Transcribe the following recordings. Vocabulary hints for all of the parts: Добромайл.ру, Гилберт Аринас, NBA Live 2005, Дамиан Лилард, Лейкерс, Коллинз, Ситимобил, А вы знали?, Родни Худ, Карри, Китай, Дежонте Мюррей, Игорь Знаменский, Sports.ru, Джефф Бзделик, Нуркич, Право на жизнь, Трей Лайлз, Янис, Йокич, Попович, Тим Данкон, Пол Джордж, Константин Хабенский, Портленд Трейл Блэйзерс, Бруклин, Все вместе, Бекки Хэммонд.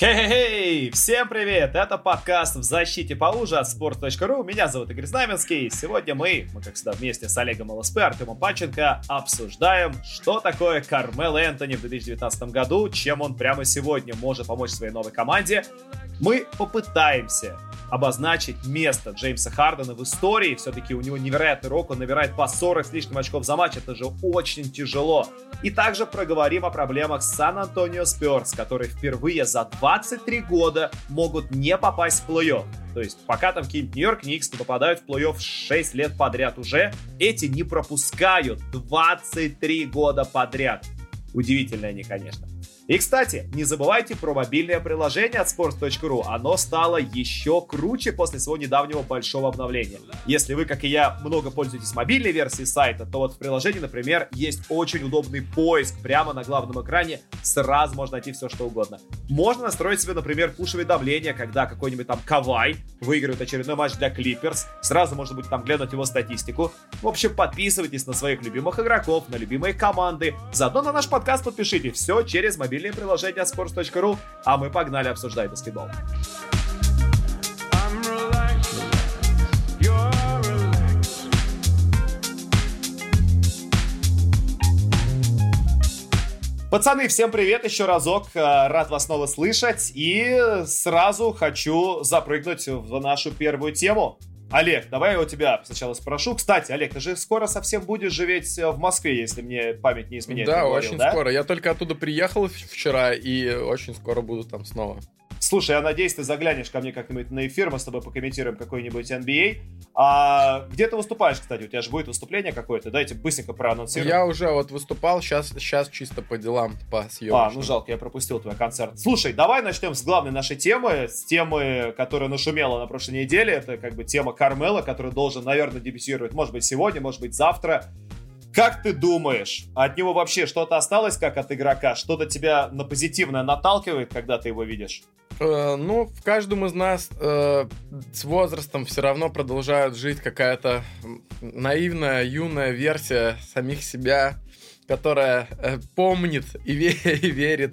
Хей-хей-хей! Всем привет! Это подкаст «В защите поуже» от Sports.ru. Меня зовут Игорь Знаменский. Сегодня мы как всегда, вместе с Олегом ЛСП, Артемом Паченко, обсуждаем, что такое Кармело Энтони в 2019 году, чем он прямо сегодня может помочь своей новой команде. Мы попытаемся обозначить место Джеймса Хардена в истории. Все-таки у него невероятный рок, он набирает по 40 с лишним очков за матч. Это же очень тяжело. И также проговорим о проблемах Сан-Антонио Спёрс, которые впервые за 23 года могут не попасть в плей-офф. То есть пока там какие-нибудь Нью-Йорк Никс не попадают в плей-офф 6 лет подряд уже, эти не пропускают 23 года подряд. Удивительно они, конечно. И, кстати, не забывайте про мобильное приложение от Sports.ru. Оно стало еще круче после своего недавнего большого обновления. Если вы, как и я, много пользуетесь мобильной версией сайта, то вот в приложении, например, есть очень удобный поиск. Прямо на главном экране сразу можно найти все, что угодно. Можно настроить себе, например, пуш-уведомления, когда какой-нибудь там Кавай выигрывает очередной матч для Клипперс. Сразу можно будет там глянуть его статистику. В общем, подписывайтесь на своих любимых игроков, на любимые команды. Заодно на наш подкаст подпишите. Все через мобильный или приложение от sports.ru, а мы погнали обсуждать баскетбол. Пацаны, всем привет еще разок, рад вас снова слышать, и сразу хочу запрыгнуть в нашу первую тему. Олег, давай я у тебя сначала спрошу. Кстати, Олег, ты же скоро совсем будешь жить в Москве, если мне память не изменяет. Да, очень скоро. Я только оттуда приехал вчера и очень скоро буду там снова. Слушай, я надеюсь, ты заглянешь ко мне как-нибудь на эфир, мы с тобой покомментируем какой-нибудь NBA. А где ты выступаешь, кстати? У тебя же будет выступление какое-то, дайте быстренько проанонсируем. Я уже вот выступал, сейчас чисто по делам, по съемочным. Жалко, я пропустил твой концерт. Слушай, давай начнем с главной нашей темы, с темы, которая нашумела на прошлой неделе. Это как бы тема Кармело, который должен, наверное, дебютировать, может быть, сегодня, может быть, завтра. Как ты думаешь, от него вообще что-то осталось, как от игрока? Что-то тебя на позитивное наталкивает, когда ты его видишь? В каждом из нас с возрастом все равно продолжает жить какая-то наивная, юная версия самих себя, которая помнит и верит.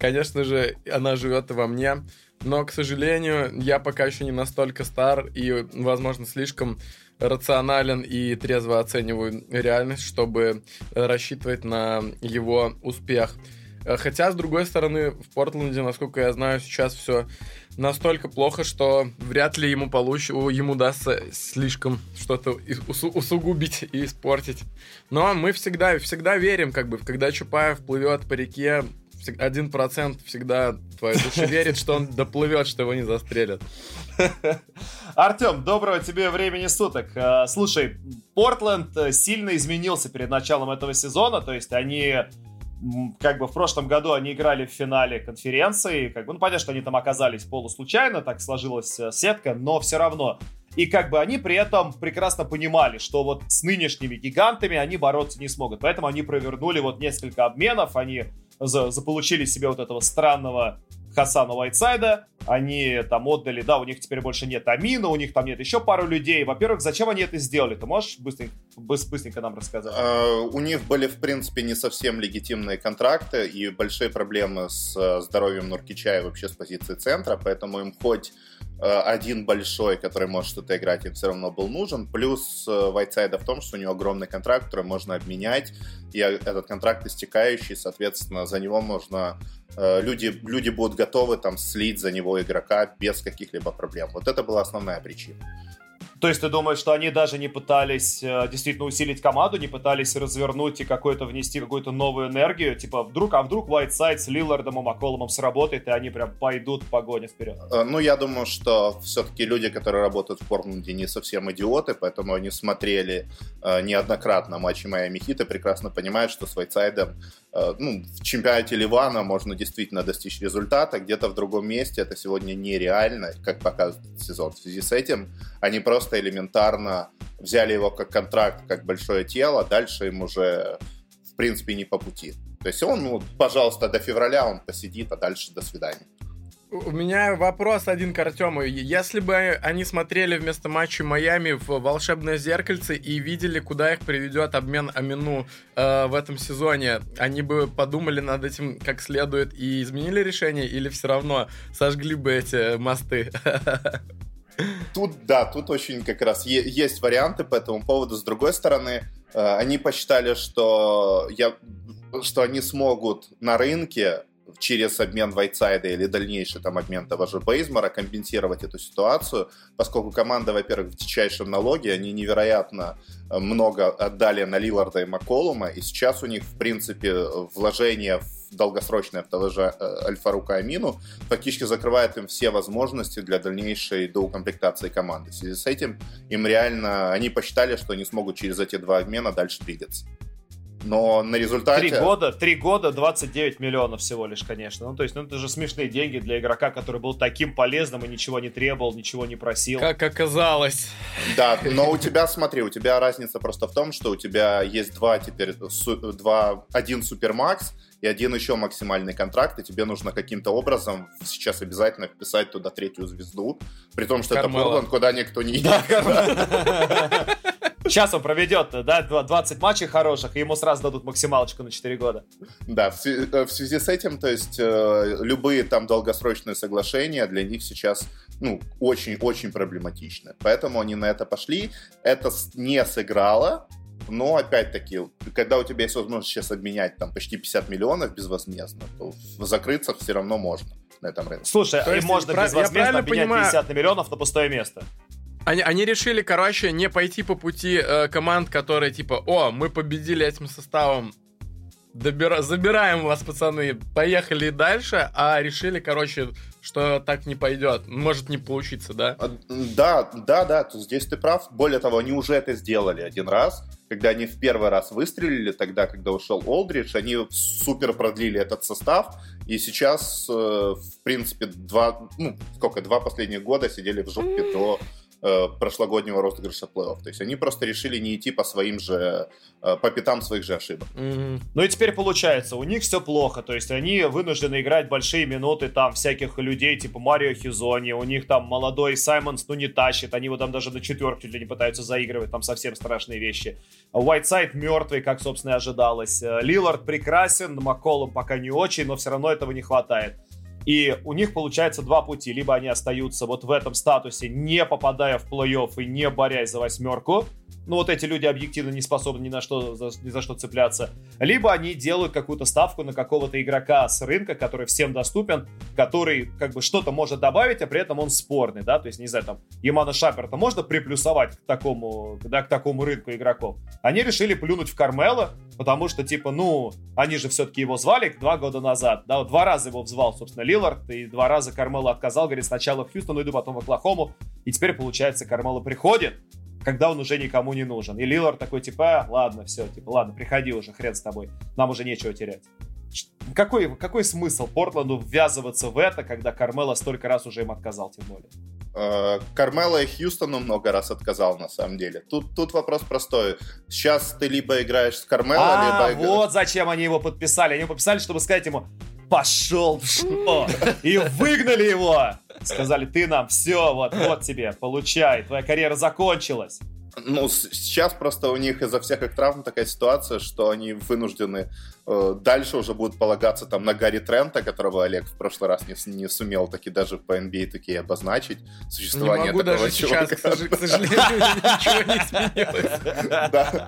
Конечно же, она живет и во мне. Но, к сожалению, я пока еще не настолько стар и, возможно, слишком рационален и трезво оцениваю реальность, чтобы рассчитывать на его успех. Хотя, с другой стороны, в Портленде, насколько я знаю, сейчас все настолько плохо, что вряд ли ему удастся слишком что-то усугубить и испортить. Но мы всегда верим, как бы, когда Чапаев плывет по реке, 1% всегда твоей души верит, что он доплывет, что его не застрелят. Артем, доброго тебе времени суток. Слушай, Портленд сильно изменился перед началом этого сезона, то есть они... Как бы в прошлом году они играли в финале конференции, как бы, понятно, что они там оказались полуслучайно, так сложилась сетка, но все равно. И как бы они при этом прекрасно понимали, что вот с нынешними гигантами они бороться не смогут, поэтому они провернули вот несколько обменов, они заполучили себе вот этого странного Хасана Вайтсайда, они там отдали, да, у них теперь больше нет Амина, у них там нет еще пару людей. Во-первых, зачем они это сделали? Ты можешь быстренько нам рассказать? У них были, в принципе, не совсем легитимные контракты и большие проблемы с здоровьем Нуркича и вообще с позиции центра, поэтому им хоть один большой, который может что-то играть, им все равно был нужен. Плюс Вайтсайда в том, что у него огромный контракт, который можно обменять, и этот контракт истекающий, соответственно, за него можно... Люди будут готовы там слить за него игрока без каких-либо проблем. Вот это была основная причина. То есть ты думаешь, что они даже не пытались действительно усилить команду, не пытались развернуть и внести какую-то новую энергию? Типа вдруг Вайтсайд с Лилардом и Макколумом сработает, и они прям пойдут в погоню вперед? Я думаю, что все-таки люди, которые работают в Портленде, не совсем идиоты, поэтому они смотрели неоднократно матчи Майами Хит и прекрасно понимают, что с Вайтсайдом в чемпионате Ливана можно действительно достичь результата, где-то в другом месте это сегодня нереально, как показывает сезон. В связи с этим они просто элементарно взяли его как контракт, как большое тело, дальше им уже, в принципе, не по пути. То есть он, пожалуйста, до февраля он посидит, а дальше до свидания. У меня вопрос один к Артему. Если бы они смотрели вместо матча Майами в «Волшебное зеркальце» и видели, куда их приведет обмен Амину в этом сезоне, они бы подумали над этим как следует и изменили решение, или все равно сожгли бы эти мосты? Тут, да, тут очень как раз есть варианты по этому поводу. С другой стороны, они посчитали, что они смогут на рынке через обмен Вайтсайда или дальнейший там обмен того же Бейзмора компенсировать эту ситуацию, поскольку команда, во-первых, в дичайшем налоге, они невероятно много отдали на Лиларда и Макколума, и сейчас у них, в принципе, вложение в долгосрочное в того же Альфарука Амину фактически закрывает им все возможности для дальнейшей доукомплектации команды. В связи с этим им реально, они посчитали, что они смогут через эти два обмена дальше двигаться. Но на результате... 3 года 29 миллионов всего лишь, конечно. Ну, то есть, ну, это же смешные деньги для игрока, который был таким полезным и ничего не требовал, ничего не просил. Как оказалось. Да, но у тебя, смотри, у тебя разница просто в том, что у тебя есть один супермакс и один еще максимальный контракт, и тебе нужно каким-то образом сейчас обязательно вписать туда третью звезду, при том, что Кармело. Это Портленд, куда никто не едет. Сейчас он проведет, да, 20 матчей хороших, и ему сразу дадут максималочку на 4 года. Да, в связи с этим, то есть любые там долгосрочные соглашения для них сейчас, ну, очень-очень проблематичны. Поэтому они на это пошли. Это не сыграло, но опять-таки, когда у тебя есть возможность сейчас обменять там почти 50 миллионов безвозмездно, то закрыться все равно можно на этом рынке. Слушай, то и можно безвозмездно обменять 50 миллионов на пустое место. Они решили, короче, не пойти по пути команд, которые типа, о, мы победили этим составом, забираем вас, пацаны, поехали дальше, а решили, короче, что так не пойдет, может не получиться, да? Да, здесь ты прав, более того, они уже это сделали один раз, когда они в первый раз выстрелили, тогда, когда ушел Олдридж, они супер продлили этот состав, и сейчас, в принципе, два последних года сидели в жопе до... прошлогоднего розыгрыша плей-офф. То есть они просто решили не идти по своим же, по пятам своих же ошибок. Mm-hmm. Ну и теперь получается, у них все плохо. То есть они вынуждены играть большие минуты там всяких людей, типа Марио Хизони. У них там молодой Саймонс, не тащит. Они его там даже на четверку чуть ли не пытаются заигрывать. Там совсем страшные вещи. Уайтсайд мертвый, как, собственно, и ожидалось. Лилард прекрасен, Макколум пока не очень, но все равно этого не хватает. И у них получается два пути. Либо они остаются вот в этом статусе, не попадая в плей-офф и не борясь за восьмерку. Ну вот эти люди объективно не способны ни за что цепляться. Либо они делают какую-то ставку на какого-то игрока с рынка, который всем доступен, который как бы что-то может добавить, а при этом он спорный, да? То есть, не знаю, там, Ямана Шаперта можно приплюсовать к такому рынку игроков? Они решили плюнуть в Кармело, потому что, типа, ну, они же все-таки его звали 2 года назад, да? Вот 2 раза его взвал, собственно, Лилард, и 2 раза Кармело отказал, говорит, сначала в Хьюстон иду, потом в Оклахому, и теперь, получается, Кармело приходит, когда он уже никому не нужен. И Лилард такой, типа, ладно, приходи уже, хрен с тобой, нам уже нечего терять. Какой смысл Портленду ввязываться в это, когда Кармело столько раз уже им отказал, тем более? Кармело и Хьюстону много раз отказал, на самом деле. Тут вопрос простой. Сейчас ты либо играешь с Кармело, либо... вот зачем они его подписали. Они его подписали, чтобы сказать ему... пошел в что? И выгнали его. Сказали, ты нам все, вот тебе, получай, твоя карьера закончилась. Ну, сейчас просто у них из-за всех их травм такая ситуация, что они вынуждены дальше уже будут полагаться там на Гарри Трента, которого Олег в прошлый раз не сумел таки даже по NBA таки обозначить существование такого человека. Не могу даже сейчас, к сожалению, ничего не изменилось.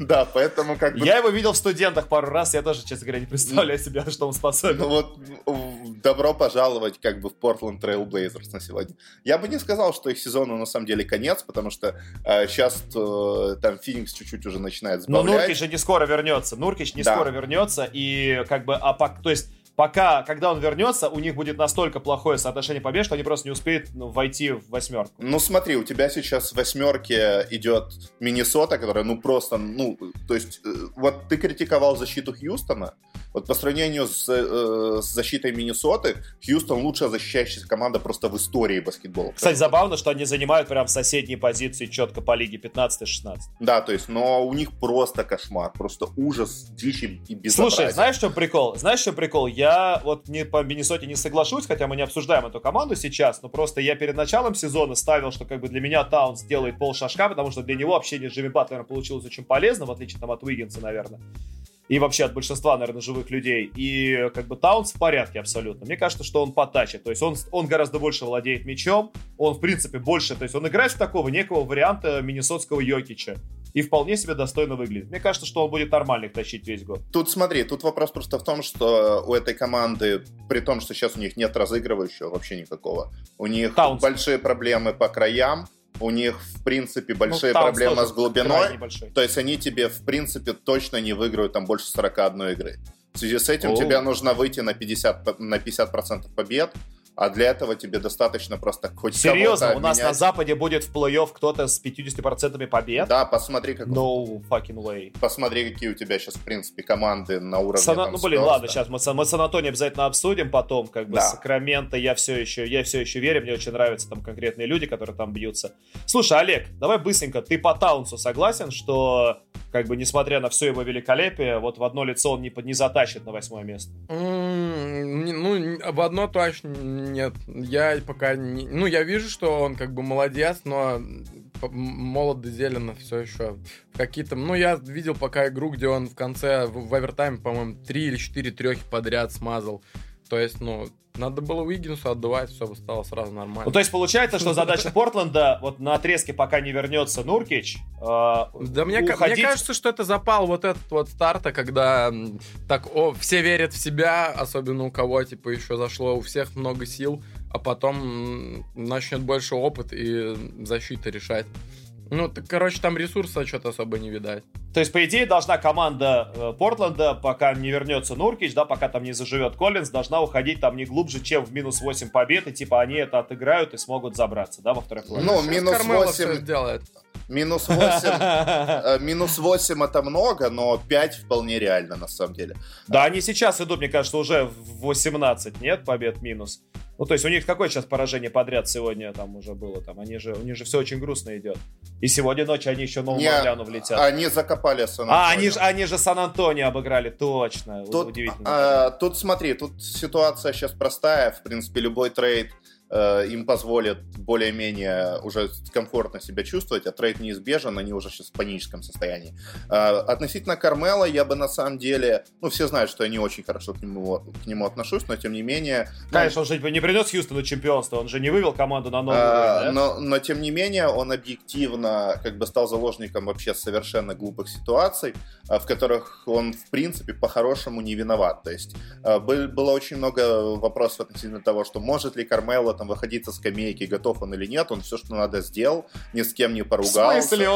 Да, поэтому как бы... Я его видел в «Студентах» пару раз, я тоже, честно говоря, не представляю себе, что он способен. Ну вот, добро пожаловать как бы в Portland Trail Blazers на сегодня. Я бы не сказал, что их сезону на самом деле конец, потому что... сейчас там Феникс чуть-чуть уже начинает сбавлять. Но Нуркич же не скоро вернется. И как бы... то есть пока, когда он вернется, у них будет настолько плохое соотношение побед, что они просто не успеют войти в восьмерку. Ну смотри, у тебя сейчас в восьмерке идет Миннесота, которая вот ты критиковал защиту Хьюстона, вот по сравнению с защитой Миннесоты, Хьюстон лучшая защищающаяся команда просто в истории баскетбола. Кстати, забавно, что они занимают прям соседние позиции четко по лиге 15-16. Да, то есть, но у них просто кошмар, просто ужас, дичь и безобразие. Слушай, знаешь, что прикол? Я Я вот не по Миннесоте не соглашусь, хотя мы не обсуждаем эту команду сейчас, но просто я перед началом сезона ставил, что как бы для меня Таунс делает полшажка, потому что для него общение с Джимми Батлером получилось очень полезно, в отличие там от Уиггинса, наверное. И вообще от большинства, наверное, живых людей. И как бы Таунс в порядке абсолютно. Мне кажется, что он потачит. То есть он гораздо больше владеет мячом. Он, в принципе, больше... То есть он играет в такого некого варианта миннесотского Йокича. И вполне себе достойно выглядит. Мне кажется, что он будет нормально их тащить весь год. Тут смотри, тут вопрос просто в том, что у этой команды, при том, что сейчас у них нет разыгрывающего вообще никакого, у них Таунс. Большие проблемы по краям. У них, в принципе, большие проблемы с глубиной. То есть они тебе, в принципе, точно не выиграют там больше 41 игры. В связи с этим тебе нужно выйти на 50% побед, а для этого тебе достаточно просто хоть серьезно, кого-то у нас менять. На Западе будет в плей-офф кто-то с 50% побед? Да, посмотри, как... No fucking way. Посмотри, какие у тебя сейчас, в принципе, команды на уровне... Ну, блин, ладно, сейчас мы Сан-Антонио обязательно обсудим потом, как бы, да. Сакраменто, я все еще верю, мне очень нравятся там конкретные люди, которые там бьются. Слушай, Олег, давай быстренько, ты по Таунсу согласен, что, как бы, несмотря на все его великолепие, вот в одно лицо он не затащит на 8-е место? В одно точно нет. Я пока не... Ну, я вижу, что он как бы молодец, но молодо зелено все еще. Какие-то... Ну, я видел пока игру, где он в конце, в овертайме, по-моему, 3 или 4 трехи подряд смазал. То есть, ну, надо было Уиггинсу отдувать, все бы стало сразу нормально. Ну, то есть, получается, что задача Портленда, вот на отрезке, пока не вернется Нуркич, да мне кажется, что это запал вот этот вот старта, когда так, все верят в себя, особенно у кого, типа, еще зашло у всех много сил, а потом начнет больше опыт и защита решать. Ну, короче, там ресурса что-то особо не видать. То есть, по идее, должна команда Портленда, пока не вернется Нуркич, да, пока там не заживет Коллинз, должна уходить там не глубже, чем в минус 8 побед, и типа они это отыграют и смогут забраться, да, во второй половине. Ну, минус 8 делает. Минус 8 это много, но 5 вполне реально, на самом деле. Да, они сейчас идут, мне кажется, уже в 18, нет, побед минус. Ну, то есть у них какое сейчас поражение подряд сегодня там уже было? Там у них же все очень грустно идет. И сегодня ночью они еще новому Орлеану влетят. Они закопали Сан-Антонио. Они же Сан-Антонио обыграли, точно. Удивительно. Тут смотри, тут ситуация сейчас простая. В принципе, любой трейд им позволит более-менее уже комфортно себя чувствовать, а трейд неизбежен, они уже сейчас в паническом состоянии. Относительно Кармело, я бы на самом деле... Ну, все знают, что я не очень хорошо к нему отношусь, но тем не менее... Конечно, он же не принес Хьюстону чемпионство, он же не вывел команду на новый уровень, да? Но тем не менее, он объективно как бы стал заложником вообще совершенно глупых ситуаций, в которых он, в принципе, по-хорошему не виноват. То есть было очень много вопросов относительно того, что может ли Кармело там выходить со скамейки, готов он или нет, он все, что надо, сделал, ни с кем не поругался. В смысле?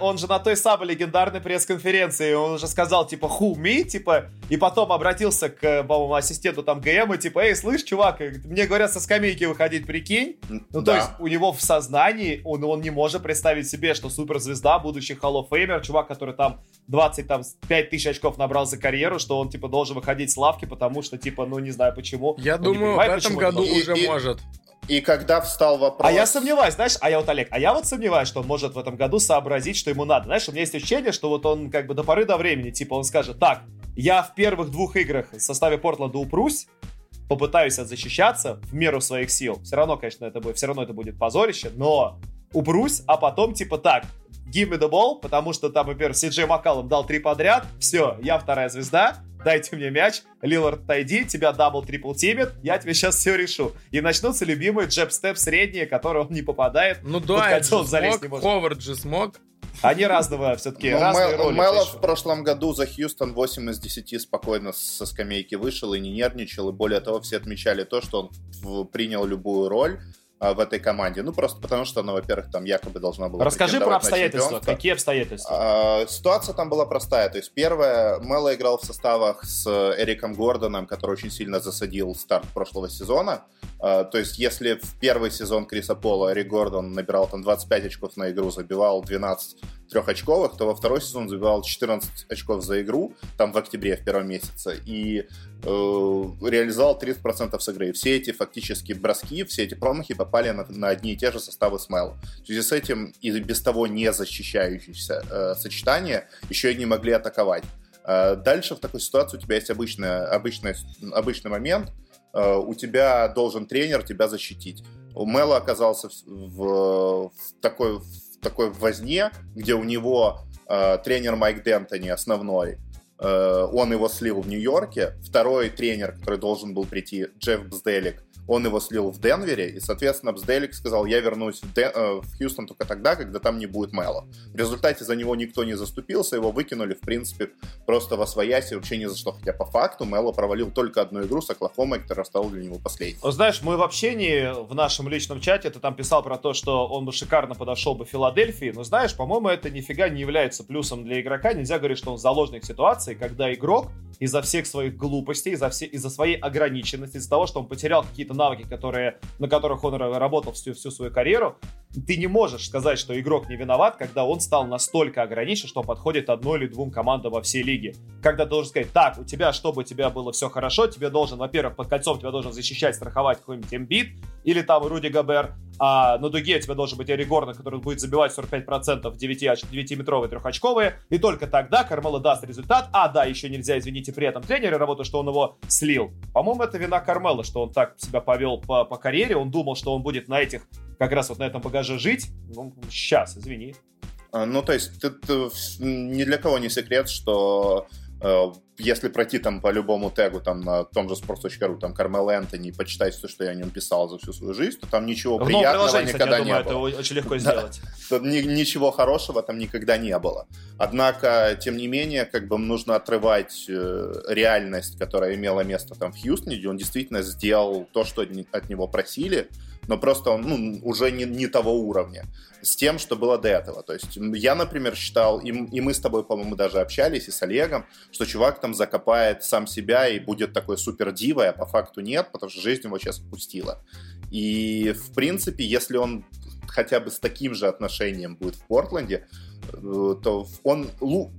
Он же на той самой легендарной пресс-конференции, он уже сказал, типа, who me, типа, и потом обратился к, по-моему, ассистенту там ГМ и типа, эй, слышь, чувак, мне говорят со скамейки выходить, прикинь? Ну, да. То есть у него в сознании, он не может представить себе, что суперзвезда, будущий Hall of Famer, чувак, который там 25 тысяч очков набрал за карьеру, что он, типа, должен выходить с лавки, потому что, типа, ну, не знаю почему. Я думаю, в этом году уже может. И когда встал вопрос... А я сомневаюсь, знаешь, Олег, что он может в этом году сообразить, что ему надо. Знаешь, у меня есть ощущение, что вот он как бы до поры до времени, типа, он скажет, так, я в первых двух играх в составе Портленда упрусь, попытаюсь защищаться в меру своих сил. Все равно, конечно, это будет позорище, но упрусь, а потом, типа, так, give me the ball, потому что там, например, Си-Джей Маккаллум дал 3 подряд, все, я вторая звезда, дайте мне мяч, Лилард, отойди, тебя дабл-трипл тимит, я тебе сейчас все решу. И начнутся любимые джеб-степ средние, которые он не попадает. Ну да, Ховард же смог. Они разного все-таки, разные роли. Мэллоу в прошлом году за Хьюстон 8 из 10 спокойно со скамейки вышел и не нервничал, и более того, все отмечали то, что он принял любую роль в этой команде. Ну, просто потому, что она, во-первых, там якобы должна была... Расскажи про обстоятельства. Какие обстоятельства? Ситуация там была простая. То есть, первое, Мэллоу играл в составах с Эриком Гордоном, который очень сильно засадил старт прошлого сезона. То есть, если в первый сезон Криса Пола Эрик Гордон набирал там 25 очков на игру, забивал 12 трехочковых, то во второй сезон забивал 14 очков за игру, там в октябре, в первом месяце, и реализовал 30% с игры. Все эти фактически броски, все эти промахи попали на одни и те же составы с Мэллоу. В связи с этим и без того не защищающиеся сочетания еще и не могли атаковать. Дальше в такой ситуации у тебя есть обычный момент. У тебя должен тренер тебя защитить. Мело оказался в такой возне, где у него тренер Майк Д'Антони основной. Он его слил в Нью-Йорке. Второй тренер, который должен был прийти, Джефф Бзделик, он его слил в Денвере, и, соответственно, Бзделик сказал: я вернусь в Хьюстон только тогда, когда там не будет Мело. В результате за него никто не заступился, его выкинули, в принципе, просто восвоясь и вообще ни за что. Хотя по факту Мело провалил только одну игру с Оклахомой, которая стала для него последней. Ну, знаешь, мы в общении в нашем личном чате, ты там писал про то, что он бы шикарно подошел бы Филадельфии, но, знаешь, по-моему, это нифига не является плюсом для игрока. Нельзя говорить, что он заложник ситуации, когда игрок из-за всех своих глупостей, из-за своей ограниченности, из-за того, что он потерял какие-то навыки, на которых он работал всю свою карьеру, ты не можешь сказать, что игрок не виноват, когда он стал настолько ограничен, что подходит одной или двум командам во всей лиге. Когда ты должен сказать: так, у тебя, чтобы у тебя было все хорошо, тебе должен, во-первых, под кольцом тебя должен защищать, страховать какой-нибудь Эмбит или там Руди Гобер, а на дуге у тебя должен быть Эрик Гордон, который будет забивать 45% 9-метровые трехочковые, и только тогда Кармело даст результат. А, да, еще нельзя, извините, при этом тренера работу, что он его слил. По-моему, это вина Кармело, что он так себя повел по карьере, он думал, что он будет на этих, как раз вот на этом багаже жить. Ну, сейчас, извини. Ну, то есть, это ни для кого не секрет, что если пройти там по любому тегу там на том же Sports.ru, там Кармело Энтони, и почитать все, что я о нем писал за всю свою жизнь, то там ничего приятного никогда не было. Я думаю, это очень легко сделать. Ничего хорошего там никогда не было. Однако, тем не менее, как бы нужно отрывать реальность, которая имела место там в Хьюстоне, где он действительно сделал то, что от него просили, но просто он уже не того уровня с тем, что было до этого. То есть я, например, считал, и мы с тобой, по-моему, даже общались, и с Олегом, что чувак там закопает сам себя и будет такой супердивой, а по факту нет, потому что жизнь его сейчас отпустила. И, в принципе, если он хотя бы с таким же отношением будет в Портленде, то он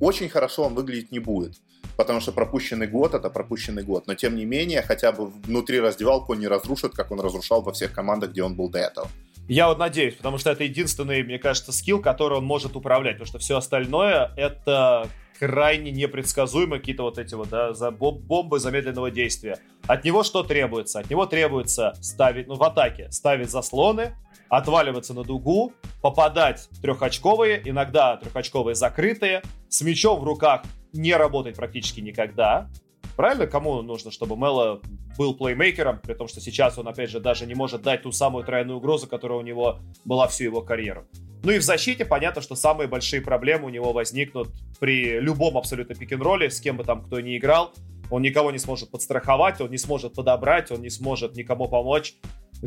очень хорошо он выглядеть не будет. Потому что пропущенный год — это пропущенный год. Но, тем не менее, хотя бы внутри раздевалку он не разрушит, как он разрушал во всех командах, где он был до этого. Я вот надеюсь, потому что это единственный, мне кажется, скилл, который он может управлять. Потому что все остальное — это крайне непредсказуемо, какие-то вот эти вот бомбы замедленного действия. От него что требуется? От него требуется ставить, в атаке ставить заслоны, отваливаться на дугу, попадать в трехочковые, иногда трехочковые закрытые, с мячом в руках не работает практически никогда. Правильно? Кому нужно, чтобы Мело был плеймейкером, при том, что сейчас он, опять же, даже не может дать ту самую тройную угрозу, которая у него была всю его карьеру. Ну и в защите понятно, что самые большие проблемы у него возникнут при любом абсолютно пик-н-ролле, с кем бы там кто ни играл. Он никого не сможет подстраховать, он не сможет подобрать, он не сможет никому помочь.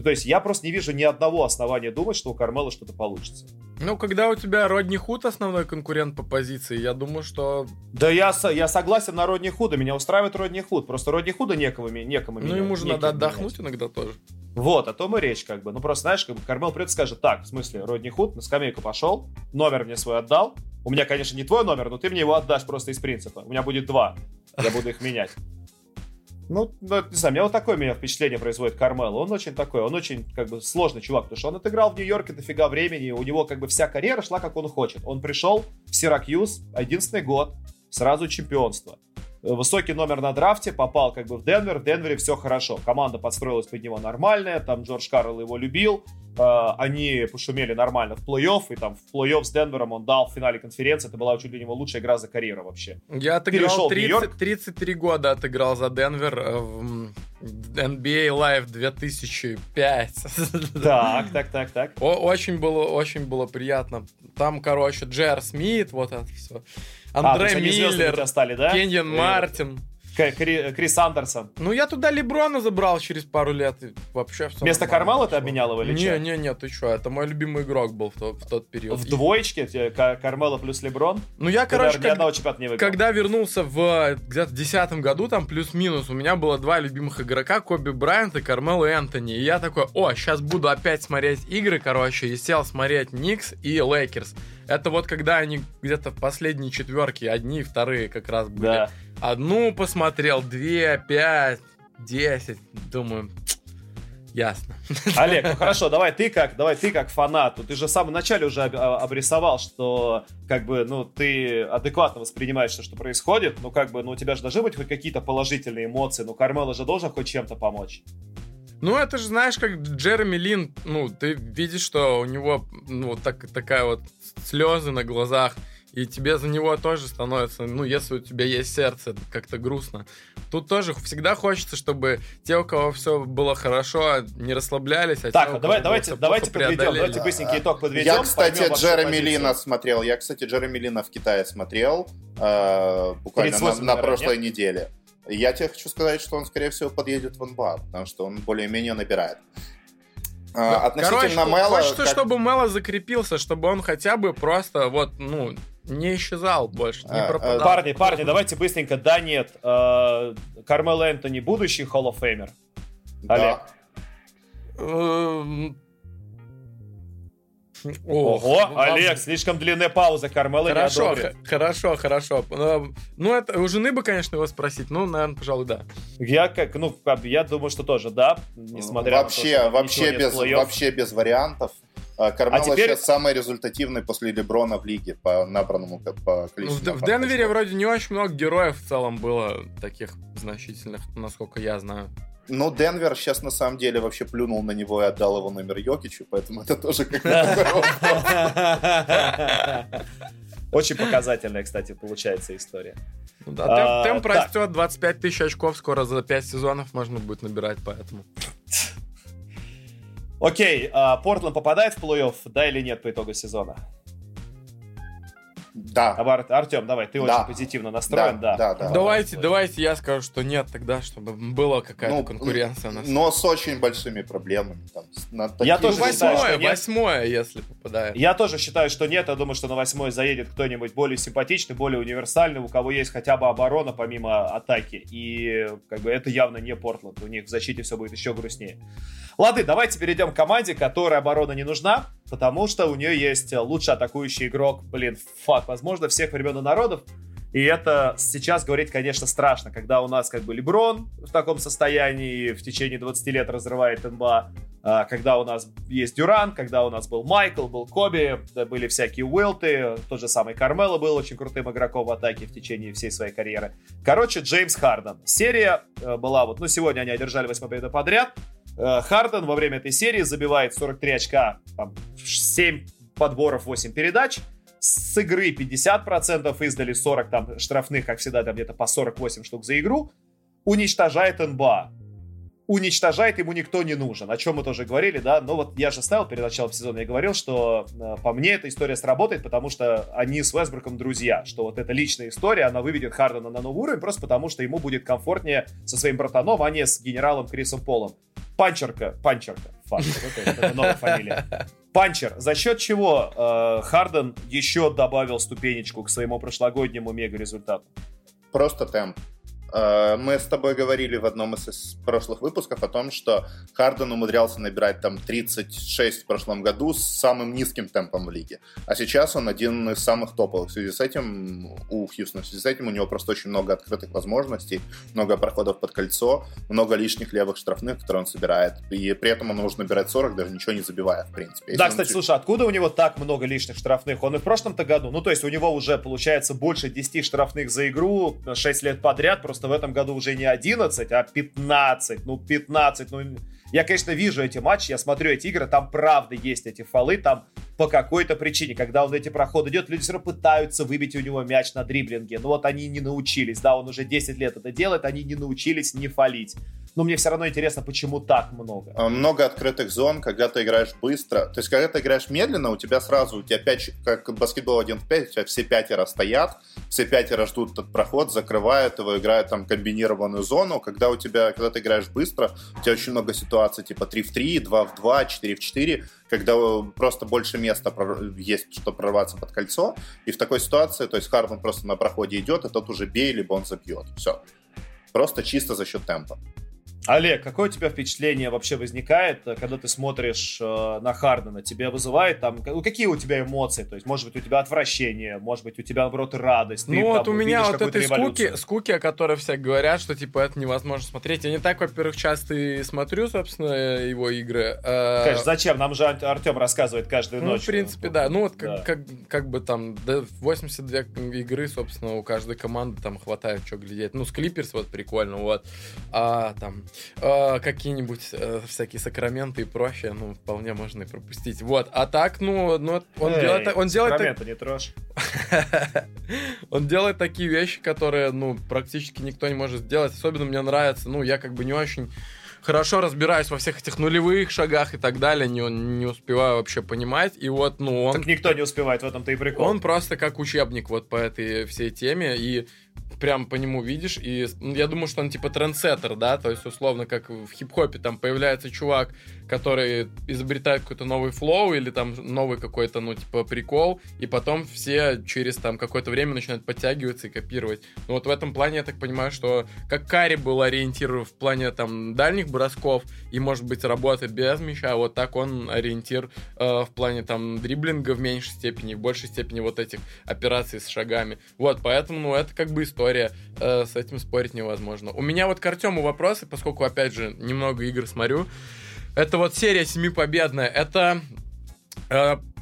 То есть я просто не вижу ни одного основания думать, что у Кармело что-то получится. Ну, когда у тебя Родни Худ основной конкурент по позиции, я думаю, что... Да я согласен на Родни Худа, меня устраивает Родни Худ. Просто Родни Худа некому менять. Ну, ему же надо отдохнуть менять иногда тоже. Вот, о том и речь как бы. Ну, просто, знаешь, как бы Кармело придет и скажет: так, в смысле, Родни Худ на скамейку пошел, номер мне свой отдал. У меня, конечно, не твой номер, но ты мне его отдашь просто из принципа. У меня будет два, я буду их менять. Ну, не знаю, у меня впечатление производит Кармело. Он очень такой, он очень, как бы, сложный чувак, потому что он отыграл в Нью-Йорке дофига времени, у него, как бы, вся карьера шла, как он хочет. Он пришел в Сиракьюз, единственный год, сразу чемпионство. Высокий номер на драфте, попал, как бы, в Денвер. В Денвере все хорошо. Команда подстроилась под него нормальная, там Джордж Карл его любил. Они пошумели нормально в плей-офф, и там в плей-офф с Денвером он дал в финале конференции. Это была чуть ли не его лучшая игра за карьеру вообще. Я отыграл 33 года отыграл за Денвер в NBA Live 2005. Так. Очень было приятно. Там, короче, Джер Смит, вот это все. Андрей Миллер, да? Кеньян Мартин. Крис Андерсон. Ну, я туда Леброна забрал через пару лет. И вообще все. Вместо Кармело ты обменял его или что? Не, ты что? Это мой любимый игрок был в тот период. В двоечке? Кармело плюс Леброн? Ну, я, короче, когда вернулся где-то в 2010 году, там плюс-минус, у меня было два любимых игрока, Коби Брайант и Кармело Энтони. И я такой: о, сейчас буду опять смотреть игры, короче, и сел смотреть Никс и Лейкерс. Это вот когда они где-то в последней четверке, одни и вторые как раз были. Да. Одну посмотрел, 2, 5, 10, думаю, Ясно. Олег, ну хорошо, давай ты как фанат. Ты же в самом начале уже обрисовал, что как бы, ну, ты адекватно воспринимаешь все, что происходит. Ну, как бы, ну, у тебя же должны быть хоть какие-то положительные эмоции. Ну, Кармело же должен хоть чем-то помочь. Ну, это же, знаешь, как Джереми Лин, ну, ты видишь, что у него, ну, такая вот слезы на глазах, и тебе за него тоже становится, ну, если у тебя есть сердце, как-то грустно. Тут тоже всегда хочется, чтобы те, у кого все было хорошо, не расслаблялись, а так, те, у кого давайте преодолели. Давайте быстренький итог подведем. Я, кстати, Джереми Лина смотрел. Я, кстати, Джереми Лина в Китае смотрел буквально на прошлой неделе. Я тебе хочу сказать, что он, скорее всего, подъедет в НБА, потому что он более-менее набирает. Относительно Мэлла... Хочется, чтобы Мэлла закрепился, чтобы он хотя бы просто вот, ну, не исчезал больше, не пропадал. Парни, давайте быстренько. Да, нет. Кармело Энтони будущий Hall of Famer? Олег? Да. Ого, Олег, слишком длинная пауза, Кармело не одобрит. Хорошо. Ну, это у жены бы, конечно, его спросить, но, наверное, пожалуй, да. Я думаю, что тоже, да, несмотря на то, что вообще без вариантов. Кармело теперь... сейчас самый результативный после Леброна в лиге по набранному по количеству. В Денвере вроде не очень много героев в целом было таких значительных, насколько я знаю. Ну, Денвер сейчас, на самом деле, вообще плюнул на него и отдал его номер Йокичу, поэтому это тоже как-то... Очень показательная, кстати, получается история. Темп растет, 25 тысяч очков скоро за 5 сезонов можно будет набирать, поэтому... Окей, Портленд попадает в плей-офф, да или нет по итогу сезона? Да. Артем, давай, ты очень позитивно настроен. Да. Давайте я скажу, что нет тогда, чтобы была какая-то конкуренция. Но с очень большими проблемами. Там, я тоже восьмое, если попадает. Я тоже считаю, что нет. Я думаю, что на восьмое заедет кто-нибудь более симпатичный, более универсальный, у кого есть хотя бы оборона помимо атаки. И как бы это явно не Портленд. У них в защите все будет еще грустнее. Лады, давайте перейдем к команде, которой оборона не нужна, потому что у нее есть лучший атакующий игрок, возможно, всех времен и народов. И это сейчас говорить, конечно, страшно, когда у нас как бы Леброн в таком состоянии в течение 20 лет разрывает НБА, когда у нас есть Дюран, когда у нас был Майкл, был Коби, были всякие Уилты, тот же самый Кармело был очень крутым игроком в атаке в течение всей своей карьеры. Короче, Джеймс Харден. Серия была вот, ну, сегодня они одержали 8 победу подряд. Харден во время этой серии забивает 43 очка, там, 7 подборов, 8 передач. С игры 50%, издали 40 там штрафных, как всегда, там где-то по 48 штук за игру. Уничтожает НБА. Уничтожает, ему никто не нужен. О чем мы тоже говорили, да? Но вот я же ставил перед началом сезона, я говорил, что по мне эта история сработает, потому что они с Вестбруком друзья. Что вот эта личная история, она выведет Хардена на новый уровень, просто потому что ему будет комфортнее со своим братаном, а не с генералом Крисом Полом. Панчерка. Это новая фамилия. Панчер, за счет чего Харден еще добавил ступенечку к своему прошлогоднему мега-результату? Просто темп. Мы с тобой говорили в одном из прошлых выпусков о том, что Харден умудрялся набирать там 36 в прошлом году с самым низким темпом в лиге. А сейчас он один из самых топовых. В связи с этим у Хьюстона, в связи с этим у него просто очень много открытых возможностей, много проходов под кольцо, много лишних левых штрафных, которые он собирает. И при этом он может набирать 40, даже ничего не забивая, в принципе. Если да, кстати, слушай, откуда у него так много лишних штрафных? Он и в прошлом-то году, ну то есть у него уже получается больше 10 штрафных за игру 6 лет подряд, просто в этом году уже не 11, а 15. Ну, 15. Ну, я, конечно, вижу эти матчи, я смотрю эти игры, там правда есть эти фолы, там по какой-то причине, когда он эти проходы идет, люди все равно пытаются выбить у него мяч на дриблинге. Ну, вот они не научились, да, он уже 10 лет это делает, они не научились не фолить. Но мне все равно интересно, почему так много. Много открытых зон, когда ты играешь быстро. То есть, когда ты играешь медленно, у тебя сразу, у тебя 5, как баскетбол 1 в 5, у тебя все пятеро стоят, все пятеро ждут этот проход, закрывают его, играют там комбинированную зону. Когда у тебя, когда ты играешь быстро, у тебя очень много ситуаций типа 3 в 3, 2 в 2, 4 в 4, когда просто больше места есть, что прорваться под кольцо. И в такой ситуации, то есть, Харден просто на проходе идет, и тот уже бей, либо он забьет. Все. Просто чисто за счет темпа. Олег, какое у тебя впечатление вообще возникает, когда ты смотришь на Хардена? Тебя вызывает там... Какие у тебя эмоции? То есть, может быть, у тебя отвращение, может быть, у тебя, наоборот, радость. Ну, вот у меня вот этой скуки, о которой все говорят, что, типа, это невозможно смотреть. Я не так, во-первых, часто и смотрю, собственно, его игры. Конечно, зачем? Нам же Артем рассказывает каждую ночь. Ну, в принципе, да. Ну, вот как бы там 82 игры, собственно, у каждой команды там хватает, что глядеть. Ну, с Клипперс вот прикольно, вот. А там... какие-нибудь всякие Сакраменты и прочее, ну, вполне можно и пропустить. Вот, а так, ну он делает... Сакраменто не трожь. Он делает такие вещи, которые, ну, практически никто не может сделать. Особенно мне нравится, ну, я как бы не очень хорошо разбираюсь во всех этих нулевых шагах и так далее, не успеваю вообще понимать, и вот, ну, он... Так никто не успевает, в этом-то и прикол. Он просто как учебник вот по этой всей теме, и прям по нему видишь, и я думаю, что он типа трендсеттер, да, то есть условно как в хип-хопе там появляется чувак, который изобретает какой-то новый флоу или там новый какой-то, ну, типа прикол, и потом все через там какое-то время начинают подтягиваться и копировать. Ну вот в этом плане я так понимаю, что как Карри был ориентир в плане там дальних бросков и, может быть, работы без мяча, вот так он ориентир в плане там дриблинга в меньшей степени, в большей степени вот этих операций с шагами. Вот, поэтому, ну, это как бы история. С этим спорить невозможно. У меня вот к Артему вопросы, поскольку, опять же, немного игр смотрю. Это вот серия 7-победная. Это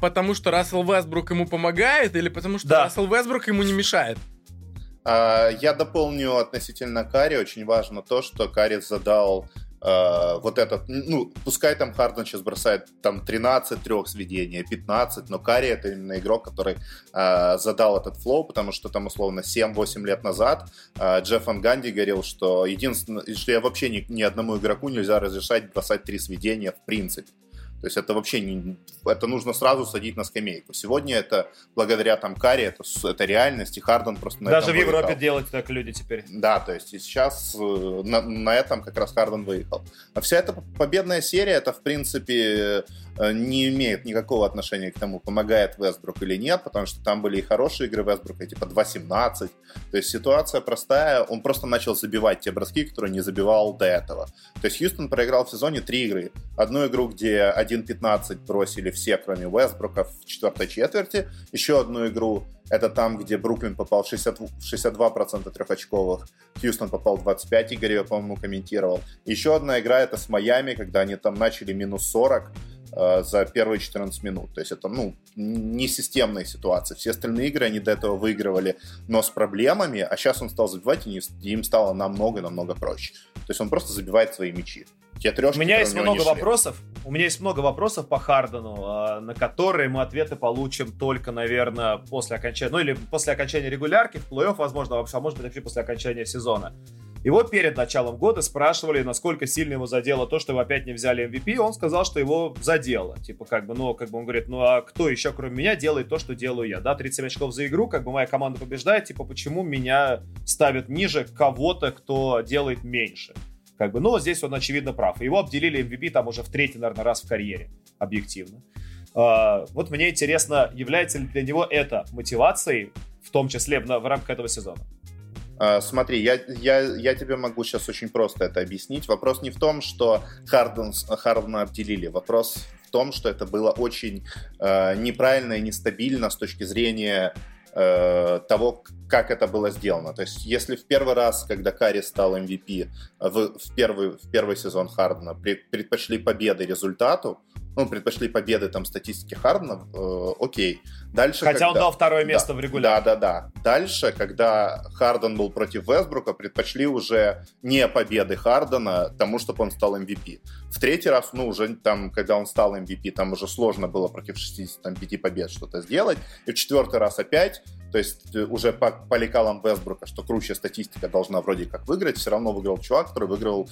потому что Рассел Вестбрук ему помогает или потому что Рассел Вестбрук ему не мешает? Я дополню относительно Карри. Очень важно то, что Карри задал... вот этот, ну, пускай там Харден сейчас бросает там 13 трех сведения, 15, но Карри это именно игрок, который задал этот флоу, потому что там, условно, 7-8 лет назад Джефф Ван Ганди говорил, что единственное, что я вообще ни одному игроку нельзя разрешать бросать три сведения в принципе. То есть это вообще не, это нужно сразу садить на скамейку. Сегодня это благодаря там Карри, это реальность, и Харден просто на даже этом выехал. Даже в Европе делают так люди теперь. Да, то есть и сейчас на этом как раз Харден выехал. А вся эта победная серия, это в принципе не имеет никакого отношения к тому, помогает Вестбрук или нет, потому что там были и хорошие игры Вестбрука, типа 2-17. То есть ситуация простая, он просто начал забивать те броски, которые не забивал до этого. То есть Хьюстон проиграл в сезоне 3 игры. Одну игру, где 1-15 бросили все, кроме Вестбрука, в четвертой четверти. Еще одну игру, это там, где Бруклин попал 62% трехочковых, Хьюстон попал 25%, Игорь ее, по-моему, комментировал. Еще одна игра, это с Майами, когда они там начали минус 40 за первые 14 минут. То есть это, ну, не системная ситуация. Все остальные игры они до этого выигрывали, но с проблемами, а сейчас он стал забивать, и им стало намного-намного проще. То есть он просто забивает свои мячи. Трешки, У меня есть много вопросов по Хардену, на которые мы ответы получим только, наверное, после окончания, ну или после окончания регулярки, в плей-офф, возможно, вообще, а может быть, вообще после окончания сезона. Его перед началом года спрашивали, насколько сильно его задело то, что его опять не взяли MVP. Он сказал, что его задело. Типа, он говорит, ну а кто еще, кроме меня, делает то, что делаю я? Да, 37 очков за игру, моя команда побеждает. Типа, почему меня ставят ниже кого-то, кто делает меньше? Но здесь он, очевидно, прав. Его обделили MVP там уже в третий, наверное, раз в карьере, объективно. Вот мне интересно, является ли для него это мотивацией, в том числе в рамках этого сезона? Смотри, я тебе могу сейчас очень просто это объяснить. Вопрос не в том, что Хардена обделили. Вопрос в том, что это было очень неправильно и нестабильно с точки зрения того, как это было сделано. То есть, если в первый раз, когда Карри стал MVP, в первый сезон Хардена предпочли победы результату, предпочли победы там статистике Хардена, окей. Дальше, хотя он дал второе место в регулярке. Да. Дальше, когда Харден был против Вестбрука, предпочли уже не победы Хардена тому, чтобы он стал MVP. В третий раз, уже там, когда он стал MVP, там уже сложно было против 65 побед что-то сделать. И в четвертый раз опять, то есть уже по лекалам Вестбрука, что круче статистика должна вроде как выиграть, все равно выиграл чувак, который выиграл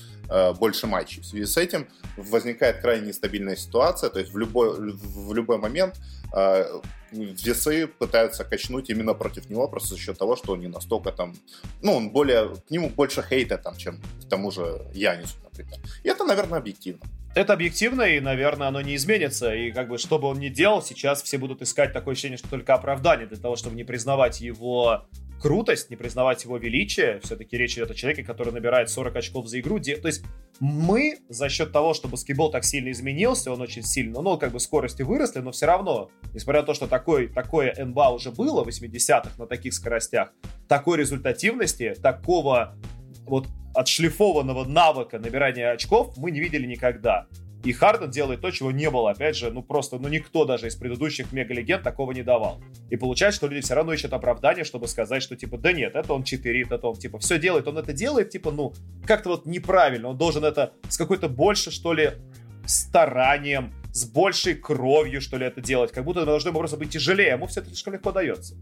больше матчей. В связи с этим возникает крайне нестабильная ситуация, то есть в любой момент весы пытаются качнуть именно против него, просто за счет того, что он не настолько там... он к нему больше хейта, чем к тому же Янису, например. И это, наверное, объективно. Это объективно, и, наверное, оно не изменится. И что бы он ни делал, сейчас все будут искать такое ощущение, что только оправдание для того, чтобы не признавать его крутость, не признавать его величие. Все-таки речь идет о человеке, который набирает 40 очков за игру. То есть мы за счет того, что баскетбол так сильно изменился, он очень сильно, ну, как бы скорости выросли, но все равно, несмотря на то, что такое НБА уже было в 80-х на таких скоростях, такой результативности, такого вот отшлифованного навыка набирания очков мы не видели никогда. И Харден делает то, чего не было. Опять же, никто даже из предыдущих мегалегенд такого не давал. И получается, что люди все равно ищут оправдание, чтобы сказать, что типа, да нет, это он читерит, это он типа все делает, он это делает, типа, ну, как-то вот неправильно. Он должен это с какой-то больше, что ли, старанием, с большей кровью, что ли, это делать. Как будто должно ему просто быть тяжелее, ему все это слишком легко дается.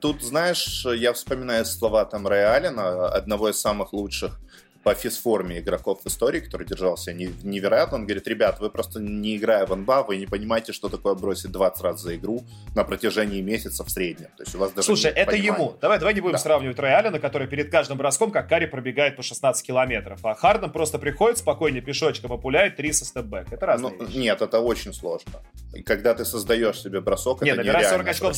Тут, знаешь, я вспоминаю слова там Рэя Аллена, одного из самых лучших по физформе игроков в истории, который держался невероятно. Он говорит: ребят, вы просто не играя в НБА, вы не понимаете, что такое бросить 20 раз за игру на протяжении месяца в среднем. То есть у вас даже слушай, это понимания. Ему. Давай не будем сравнивать Рэя Аллена, который перед каждым броском, как Карри, пробегает по 16 километров, а Харден просто приходит спокойно пешочком и пуляет 3 со степбэк. Это разные вещи. Нет, это очень сложно. Когда ты создаешь себе бросок, это нереально. Нет, набирать 40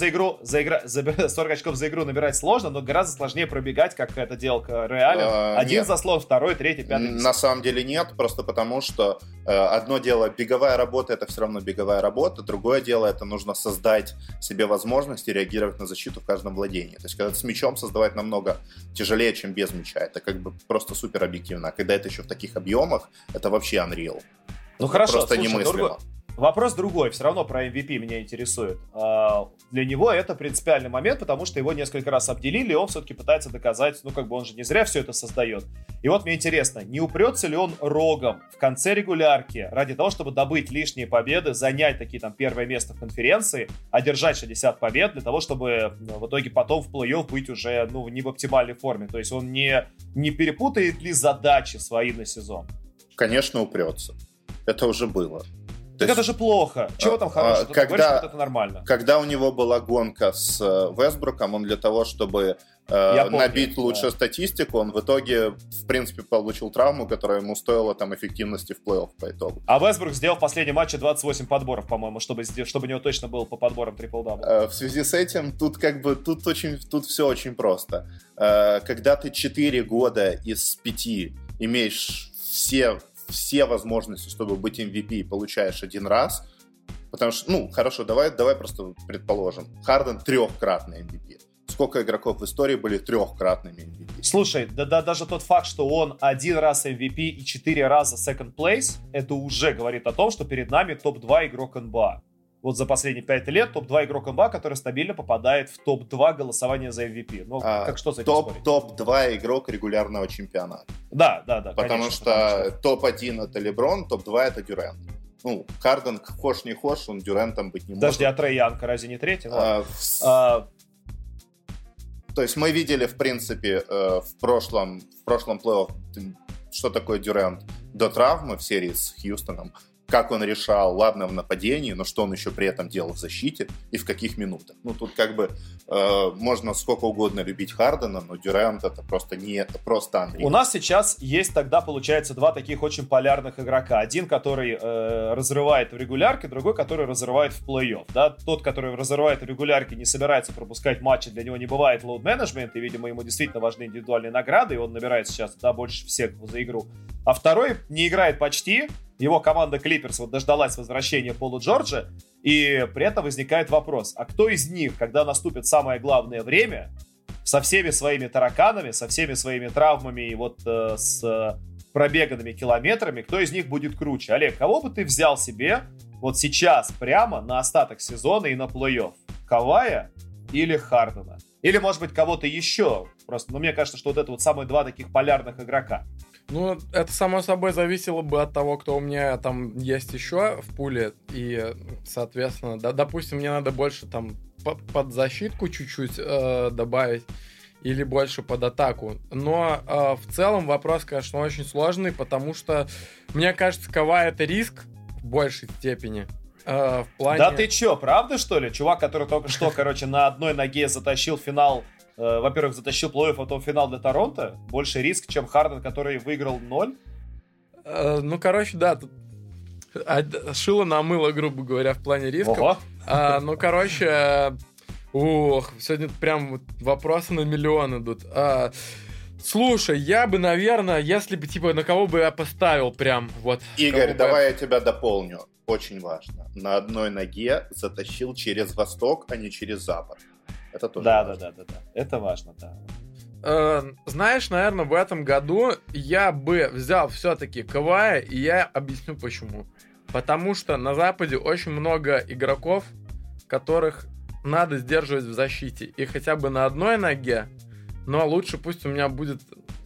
очков за игру набирать сложно, но гораздо сложнее пробегать, как это делал Рэй Аллен. Один заслон, второй, третий, пятый. На самом деле нет, просто потому что одно дело, беговая работа, это все равно беговая работа, другое дело, это нужно создать себе возможности реагировать на защиту в каждом владении. То есть, когда ты с мячом, создавать намного тяжелее, чем без мяча. Это как бы просто супер объективно. А когда это еще в таких объемах, это вообще unreal. Ну это хорошо, просто немыслимо. Вопрос другой, все равно про MVP меня интересует. Для него это принципиальный момент, потому что его несколько раз обделили, и он все-таки пытается доказать, он же не зря все это создает. И вот мне интересно, не упрется ли он рогом в конце регулярки ради того, чтобы добыть лишние победы, занять такие там первое место в конференции, одержать 60 побед для того, чтобы в итоге потом в плей-офф быть уже не в оптимальной форме. То есть он не перепутает ли задачи свои на сезон? Конечно, упрется. Это уже было. Так это же плохо. Чего там хорошего? Когда, ты говоришь, что это нормально. Когда у него была гонка с Вестбруком, он для того, чтобы набить лучшую статистику, он в итоге, в принципе, получил травму, которая ему стоила там эффективности в плей-офф по итогу. А Вестбрук сделал в последнем матче 28 подборов, по-моему, чтобы у него точно было по подборам трипл-дабл. В связи с этим тут все очень просто. Когда ты 4 года из 5 имеешь все возможности, чтобы быть MVP, получаешь один раз, потому что, хорошо, давай просто предположим, Харден 3-кратный MVP. Сколько игроков в истории были 3-кратными MVP? Слушай, даже тот факт, что он 1 раз MVP и 4 раза second place, это уже говорит о том, что перед нами топ-2 игрок НБА. Вот за последние 5 лет топ-2 игрок НБА, который стабильно попадает в топ-2 голосования за MVP. Что за топ-2 игрок регулярного чемпионата. Да. Потому что топ-1 это Леброн, топ-2 это Дюран. Харден, хошь не хошь, он Дюрантом быть не может. Подожди, а Трей Янг разве не третий? То есть мы видели, в принципе, в прошлом плей-офф, что такое Дюрант до травмы в серии с Хьюстоном. Как он решал, ладно, в нападении, но что он еще при этом делал в защите и в каких минутах. Тут можно сколько угодно любить Хардена, но Дюрант это просто Андрей. У нас сейчас есть тогда, получается, два таких очень полярных игрока. Один, который разрывает в регулярке, другой, который разрывает в плей-офф. Да? Тот, который разрывает в регулярке, не собирается пропускать матчи, для него не бывает лоуд-менеджмента, и, видимо, ему действительно важны индивидуальные награды, и он набирает сейчас больше всех за игру. А второй не играет почти. Его команда Клипперс дождалась возвращения Пола Джорджа, и при этом возникает вопрос, а кто из них, когда наступит самое главное время, со всеми своими тараканами, со всеми своими травмами и с пробеганными километрами, кто из них будет круче? Олег, кого бы ты взял себе сейчас прямо на остаток сезона и на плей-офф? Кавая или Хардена? Или, может быть, кого-то еще? Просто, мне кажется, что это самые два таких полярных игрока. Это само собой зависело бы от того, кто у меня там есть еще в пуле, и, соответственно, допустим, мне надо больше там под защитку чуть-чуть добавить или больше под атаку, но в целом вопрос, конечно, очень сложный, потому что, мне кажется, Кавай — это риск в большей степени. В плане... Да ты че, правда, что ли? Чувак, который только что, на одной ноге затащил финал, во-первых, затащил плей-офф, потом финал для Торонто, больше риск, чем Харден, который выиграл 0? Да, шило на мыло, грубо говоря, в плане рисков. Сегодня прям вопросы на миллион идут. Слушай, я бы, наверное, если бы, типа, на кого бы я поставил прям, вот... Игорь, давай я тебя дополню. Очень важно. На одной ноге затащил через восток, а не через запад. Это тоже важно. Да. Это важно, да. Знаешь, наверное, в этом году я бы взял все-таки Кавая, и я объясню почему. Потому что на Западе очень много игроков, которых надо сдерживать в защите. И хотя бы на одной ноге, но лучше пусть у меня будет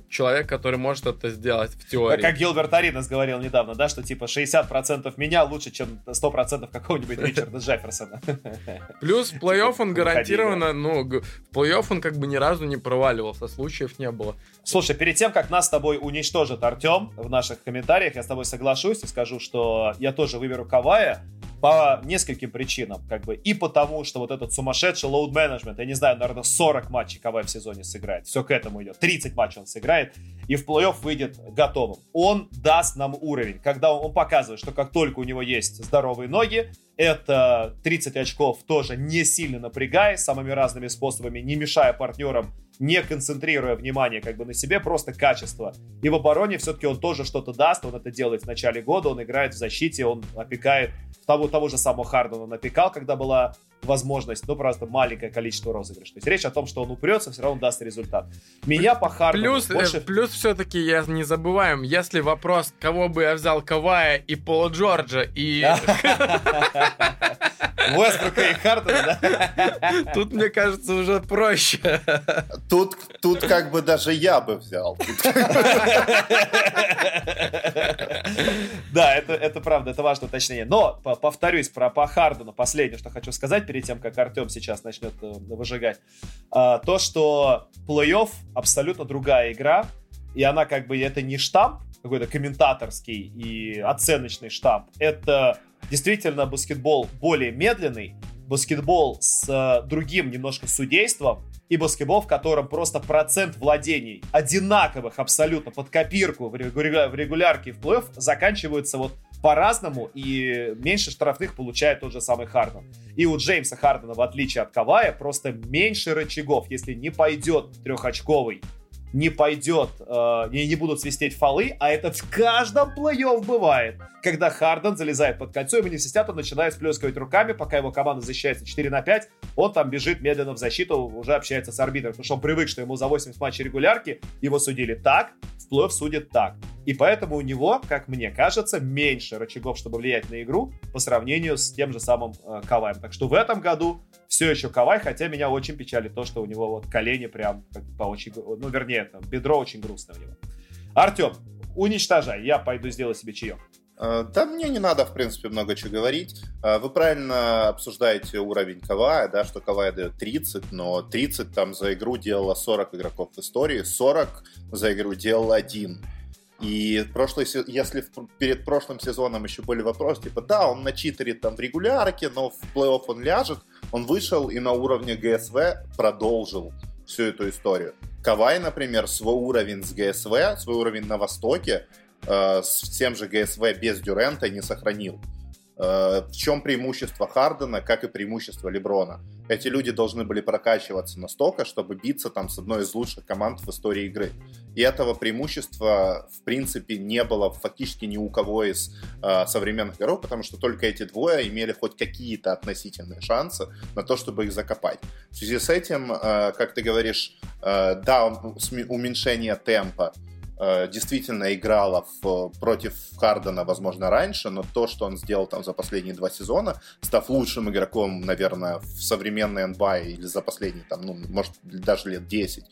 человек, который может это сделать в теории. Как Гилберт Аринас говорил недавно, да, что типа 60% меня лучше, чем 100% какого-нибудь Ричарда Джефферсона. Плюс в плей-офф он гарантированно, в плей-офф он как бы ни разу не проваливался, случаев не было. Слушай, перед тем, как нас с тобой уничтожит Артем в наших комментариях, я с тобой соглашусь и скажу, что я тоже выберу Кавая по нескольким причинам, как бы, и потому, что вот этот сумасшедший лоуд-менеджмент, я не знаю, наверное, 40 матчей Кавай в сезоне сыграет, все к этому идет, 30 матчей он сыграет, и в плей-офф выйдет готовым. Он даст нам уровень, когда он показывает, что как только у него есть здоровые ноги, это 30 очков тоже не сильно напрягая, самыми разными способами, не мешая партнерам, не концентрируя внимание как бы на себе, просто качество. И в обороне все-таки он тоже что-то даст, он это делает в начале года, он играет в защите, он опекает того же самого Хардена, он опекал, когда была возможность, просто маленькое количество розыгрышей. То есть речь о том, что он упрется, все равно даст результат. Меня по Хардену больше... Плюс все-таки, не забываем, если вопрос, кого бы я взял, Кавая и Пола Джорджа, и... Вестбрука и Хардена, да? Тут, мне кажется, уже проще. Тут как бы даже я бы взял. Да, это правда, это важное уточнение. Но, повторюсь, по Хардену последнее, что хочу сказать, перед тем, как Артем сейчас начнет выжигать, то, что плей-офф абсолютно другая игра, и она как бы, это не штамп, какой-то комментаторский и оценочный штамп, это действительно баскетбол более медленный, баскетбол с другим немножко судейством, и баскетбол, в котором просто процент владений одинаковых абсолютно под копирку в регулярке и в плей-офф заканчиваются вот по-разному, и меньше штрафных получает тот же самый Харден. И у Джеймса Хардена, в отличие от Кавая, просто меньше рычагов. Если не пойдет трехочковый, не будут свистеть фолы, а это в каждом плей-офф бывает. Когда Харден залезает под кольцо, ему не свистят, он начинает сплескивать руками, пока его команда защищается 4-5, он там бежит медленно в защиту, уже общается с арбитром, потому что он привык, что ему за 80 матчей регулярки его судили так, в плей-офф судят так. И поэтому у него, как мне кажется, меньше рычагов, чтобы влиять на игру по сравнению с тем же самым Каваем. Так что в этом году все еще Кавай, хотя меня очень печалит то, что у него вот колени прям как бы бедро очень грустное у него. Артем, уничтожай, я пойду сделаю себе чаек. Да, мне не надо, в принципе, много чего говорить. Вы правильно обсуждаете уровень Кавая, да, что Кавай дает 30, но 30 там за игру делало 40 игроков в истории, 40 за игру делал один. И если перед прошлым сезоном еще были вопросы, типа, да, он начитерит там в регулярке, но в плей-офф он ляжет, он вышел и на уровне ГСВ продолжил всю эту историю. Кавай, например, свой уровень с ГСВ, свой уровень на Востоке, с тем же ГСВ без Дюрента не сохранил. В чем преимущество Хардена, как и преимущество Леброна? Эти люди должны были прокачиваться настолько, чтобы биться там с одной из лучших команд в истории игры. И этого преимущества, в принципе, не было фактически ни у кого из современных игроков, потому что только эти двое имели хоть какие-то относительные шансы на то, чтобы их закопать. В связи с этим, как ты говоришь, уменьшение темпа действительно играла против Хардена, возможно, раньше, но то, что он сделал там за последние 2 сезона, став лучшим игроком, наверное, в современной НБА или за последние, там, может, даже лет 10,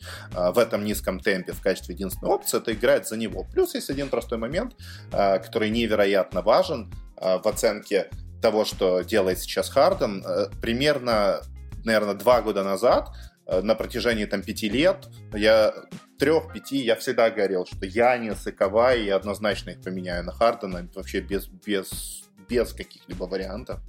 в этом низком темпе в качестве единственной опции, это играет за него. Плюс есть один простой момент, который невероятно важен в оценке того, что делает сейчас Харден. Примерно, наверное, 2 года назад, на протяжении там 5 лет, 3-5, я всегда говорил, что Янис и Кавай, я однозначно их поменяю на Хардена, вообще без каких-либо вариантов.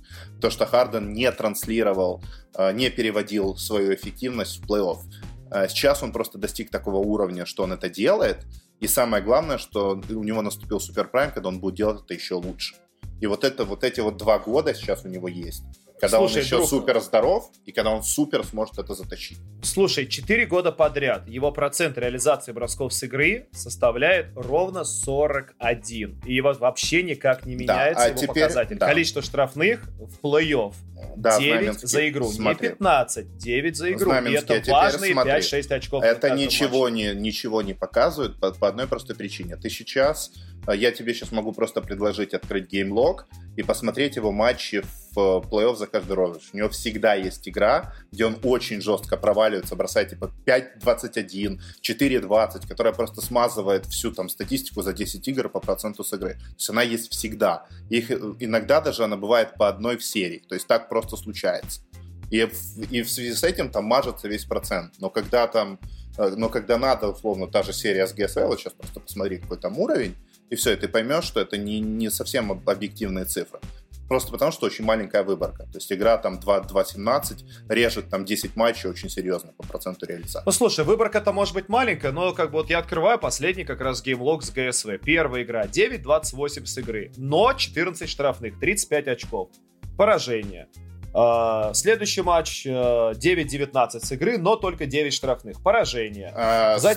То, что Харден не транслировал, не переводил свою эффективность в плей-офф. Сейчас он просто достиг такого уровня, что он это делает, и самое главное, что у него наступил суперпрайм, когда он будет делать это еще лучше. И вот эти 2 года сейчас у него есть. Когда он еще супер здоров, и когда он супер сможет это затащить. Слушай, 4 года подряд его процент реализации бросков с игры составляет ровно 41. И вообще никак не меняется его показатель. Да. Количество штрафных в плей-офф 9 за игру. Смотри. Не 15, 9 за игру. И это важные 5-6 очков. Это ничего не показывает по одной простой причине. Я тебе сейчас могу просто предложить открыть геймлог и посмотреть его матчи в плей-офф за каждый розыгрыш. У него всегда есть игра, где он очень жестко проваливается, бросает типа 5-21, 4-20, которая просто смазывает всю там статистику за 10 игр по проценту с игры. То есть она есть всегда. Их иногда даже она бывает по одной в серии. То есть так просто случается. И в связи с этим там мажется весь процент. Но когда надо, условно, та же серия с ГСЛ, сейчас просто посмотри, какой там уровень, и все, и ты поймешь, что это не совсем объективные цифры. Просто потому, что очень маленькая выборка. То есть игра там 2-17 режет там 10 матчей очень серьезно по проценту реализации. Ну, слушай, выборка-то может быть маленькая, но как бы вот я открываю последний как раз геймлог с ГСВ. Первая игра 9-28 с игры, но 14 штрафных, 35 очков. Поражение. Следующий матч 9-19 с игры, но только 9 штрафных. Поражение. Затем...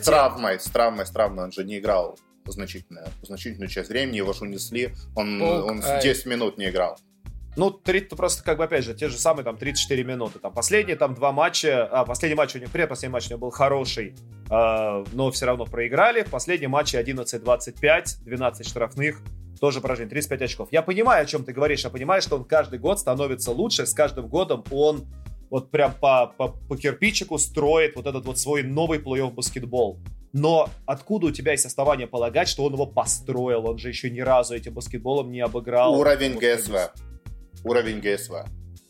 С травмой. Он же не играл значительную часть времени. Его же унесли. Он 10 минут не играл. Ну, просто, как бы, опять же, те же самые, там, 34 минуты. Там, последние, там, два матча... Предпоследний матч у него был хороший, но все равно проиграли. В последнем матче 11-25, 12 штрафных. Тоже поражение, 35 очков. Я понимаю, о чем ты говоришь. Я понимаю, что он каждый год становится лучше. С каждым годом он вот прям по кирпичику строит вот этот вот свой новый плей-офф баскетбол. Но откуда у тебя есть основания полагать, что он его построил? Он же еще ни разу этим баскетболом не обыграл. Уровень ГСВ.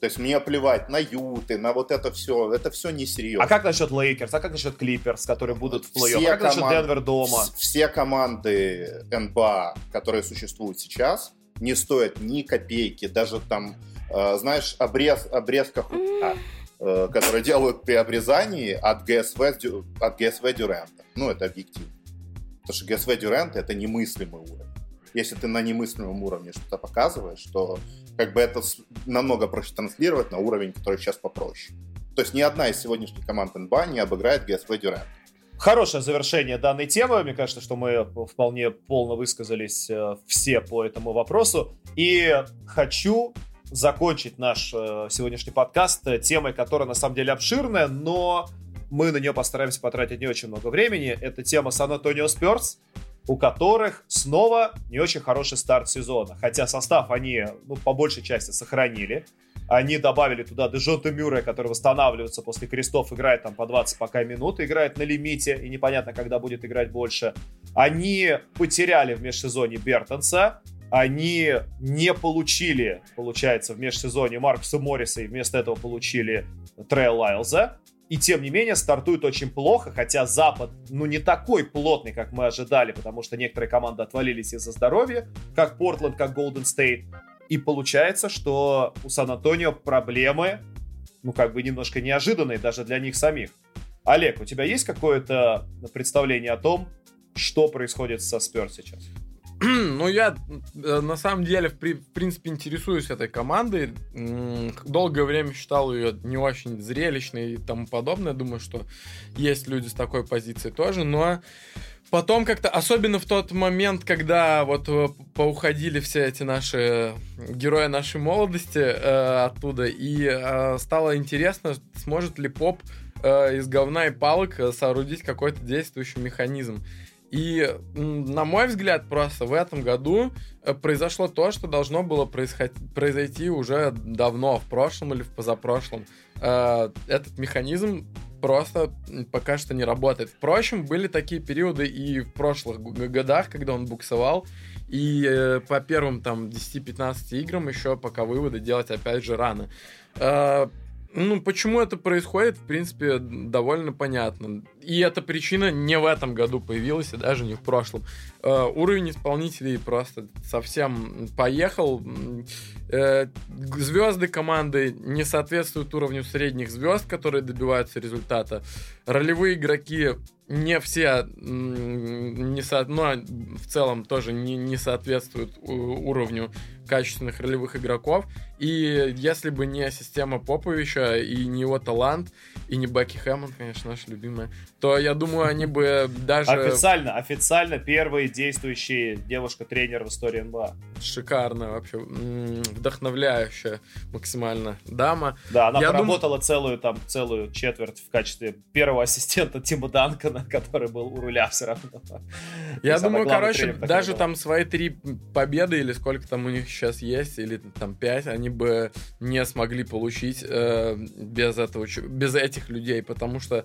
То есть мне плевать на Юты, на вот это все. Это все несерьезно. А как насчет Лейкерс? А как насчет Клипперс, которые будут в плей-офф? А как насчет Денвер дома? Все команды НБА, которые существуют сейчас, не стоят ни копейки. Даже там, знаешь, обрезка хута, которую делают при обрезании от ГСВ Дюранта. Ну, это объективно. Потому что ГСВ Дюранта — это немыслимый уровень. Если ты на немыслимом уровне что-то показываешь, то как бы это намного проще транслировать на уровень, который сейчас попроще. То есть ни одна из сегодняшних команд НБА не обыграет ГСВ Дюрант. Хорошее завершение данной темы. Мне кажется, что мы вполне полно высказались все по этому вопросу. И хочу закончить наш сегодняшний подкаст темой, которая на самом деле обширная, но мы на нее постараемся потратить не очень много времени. Это тема Сан-Антонио Спёрс, у которых снова не очень хороший старт сезона. Хотя состав они, по большей части сохранили. Они добавили туда Дежонта Мюррея, который восстанавливается после крестов, играет там по 20 пока минут, играет на лимите, и непонятно, когда будет играть больше. Они потеряли в межсезонье Бертонса, они не получили, получается, в межсезонье Маркуса Морриса, и вместо этого получили Трея Лайлза. И, тем не менее, стартует очень плохо, хотя Запад, не такой плотный, как мы ожидали, потому что некоторые команды отвалились из-за здоровья, как Портленд, как Голден Стейт. И получается, что у Сан-Антонио проблемы, немножко неожиданные даже для них самих. Олег, у тебя есть какое-то представление о том, что происходит со Спёрс сейчас? Я на самом деле, в принципе, интересуюсь этой командой. Долгое время считал ее не очень зрелищной и тому подобное. Думаю, что есть люди с такой позицией тоже, но... Потом как-то, особенно в тот момент, когда вот поуходили все эти наши герои нашей молодости оттуда, и стало интересно, сможет ли Поп из говна и палок соорудить какой-то действующий механизм. И, на мой взгляд, просто в этом году произошло то, что должно было произойти уже давно, в прошлом или в позапрошлом. Этот механизм просто пока что не работает. Впрочем, были такие периоды и в прошлых годах, когда он буксовал, и по первым там 10-15 играм еще пока выводы делать опять же рано. Почему это происходит, в принципе, довольно понятно. И эта причина не в этом году появилась, и даже не в прошлом. Уровень исполнителей просто совсем поехал. Звезды команды не соответствуют уровню средних звезд, которые добиваются результата. Ролевые игроки не все, но в целом тоже не соответствуют уровню качественных ролевых игроков. И если бы не система Поповича, и не его талант, и не Бекки Хэммонд, конечно, наша любимая, то, я думаю, они бы даже... Официально первые действующие девушка-тренер в истории НБА. Шикарная вообще, вдохновляющая максимально дама. Да, она поработала целую четверть в качестве первого ассистента Тима Данкона, который был у руля все равно. Я думаю, короче, даже там свои 3 победы, или сколько там у них сейчас есть, или там 5, они бы не смогли получить без этих людей, потому что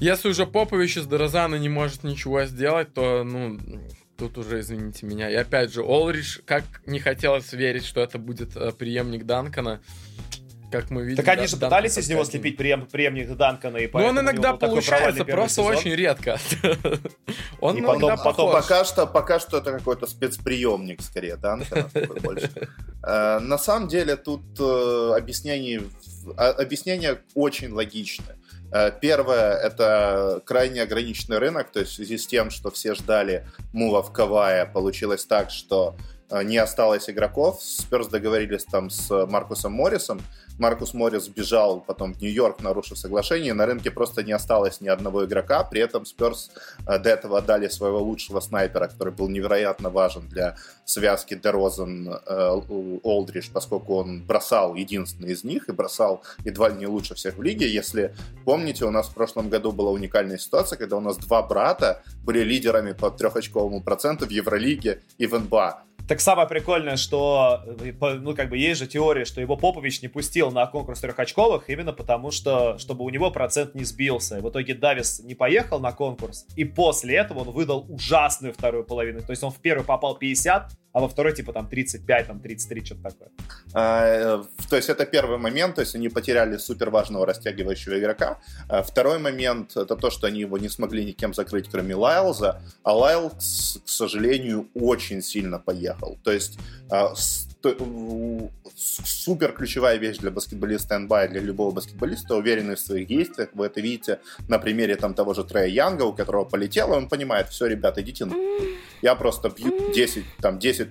если уже Попович из Дорозана не может ничего сделать, то, тут уже, извините меня. И опять же, Олридж, как не хотелось верить, что это будет преемник Данкона, как мы видим. Так они же пытались из него слепить преемника Данкона, и поэтому... Но он иногда получается, просто очень редко. Он иногда похож. Пока что это какой-то спецприемник, скорее, Данкона. На самом деле, тут объяснение очень логичное. Первое, это крайне ограниченный рынок, то есть в связи с тем, что все ждали мувов Кавая, получилось так, что не осталось игроков. Спёрс договорились там с Маркусом Моррисом. Маркус Моррис сбежал потом в Нью-Йорк, нарушив соглашение. На рынке просто не осталось ни одного игрока. При этом Спёрс до этого отдали своего лучшего снайпера, который был невероятно важен для связки Дерозан-Олдридж, поскольку он бросал единственный из них и бросал едва ли не лучше всех в лиге. Если помните, у нас в прошлом году была уникальная ситуация, когда у нас 2 брата были лидерами по 3-очковому проценту в Евролиге и в НБА. Так самое прикольное, что есть же теория, что его Попович не пустил на конкурс 3-очковых именно потому, что чтобы у него процент не сбился. И в итоге Давис не поехал на конкурс, и после этого он выдал ужасную вторую половину. То есть он в первую попал 50, а во второй 35, 33, что-то такое. То есть это первый момент, то есть они потеряли супер важного растягивающего игрока. Второй момент, это то, что они его не смогли никем закрыть, кроме Лайлза, а Лайлз, к сожалению, очень сильно поехал. То есть супер ключевая вещь для баскетболиста НБА, для любого баскетболиста, уверенность в своих действиях. Вы это видите на примере того же Трея Янга, у которого полетело, он понимает: все, ребята, идите на... Я просто бью 10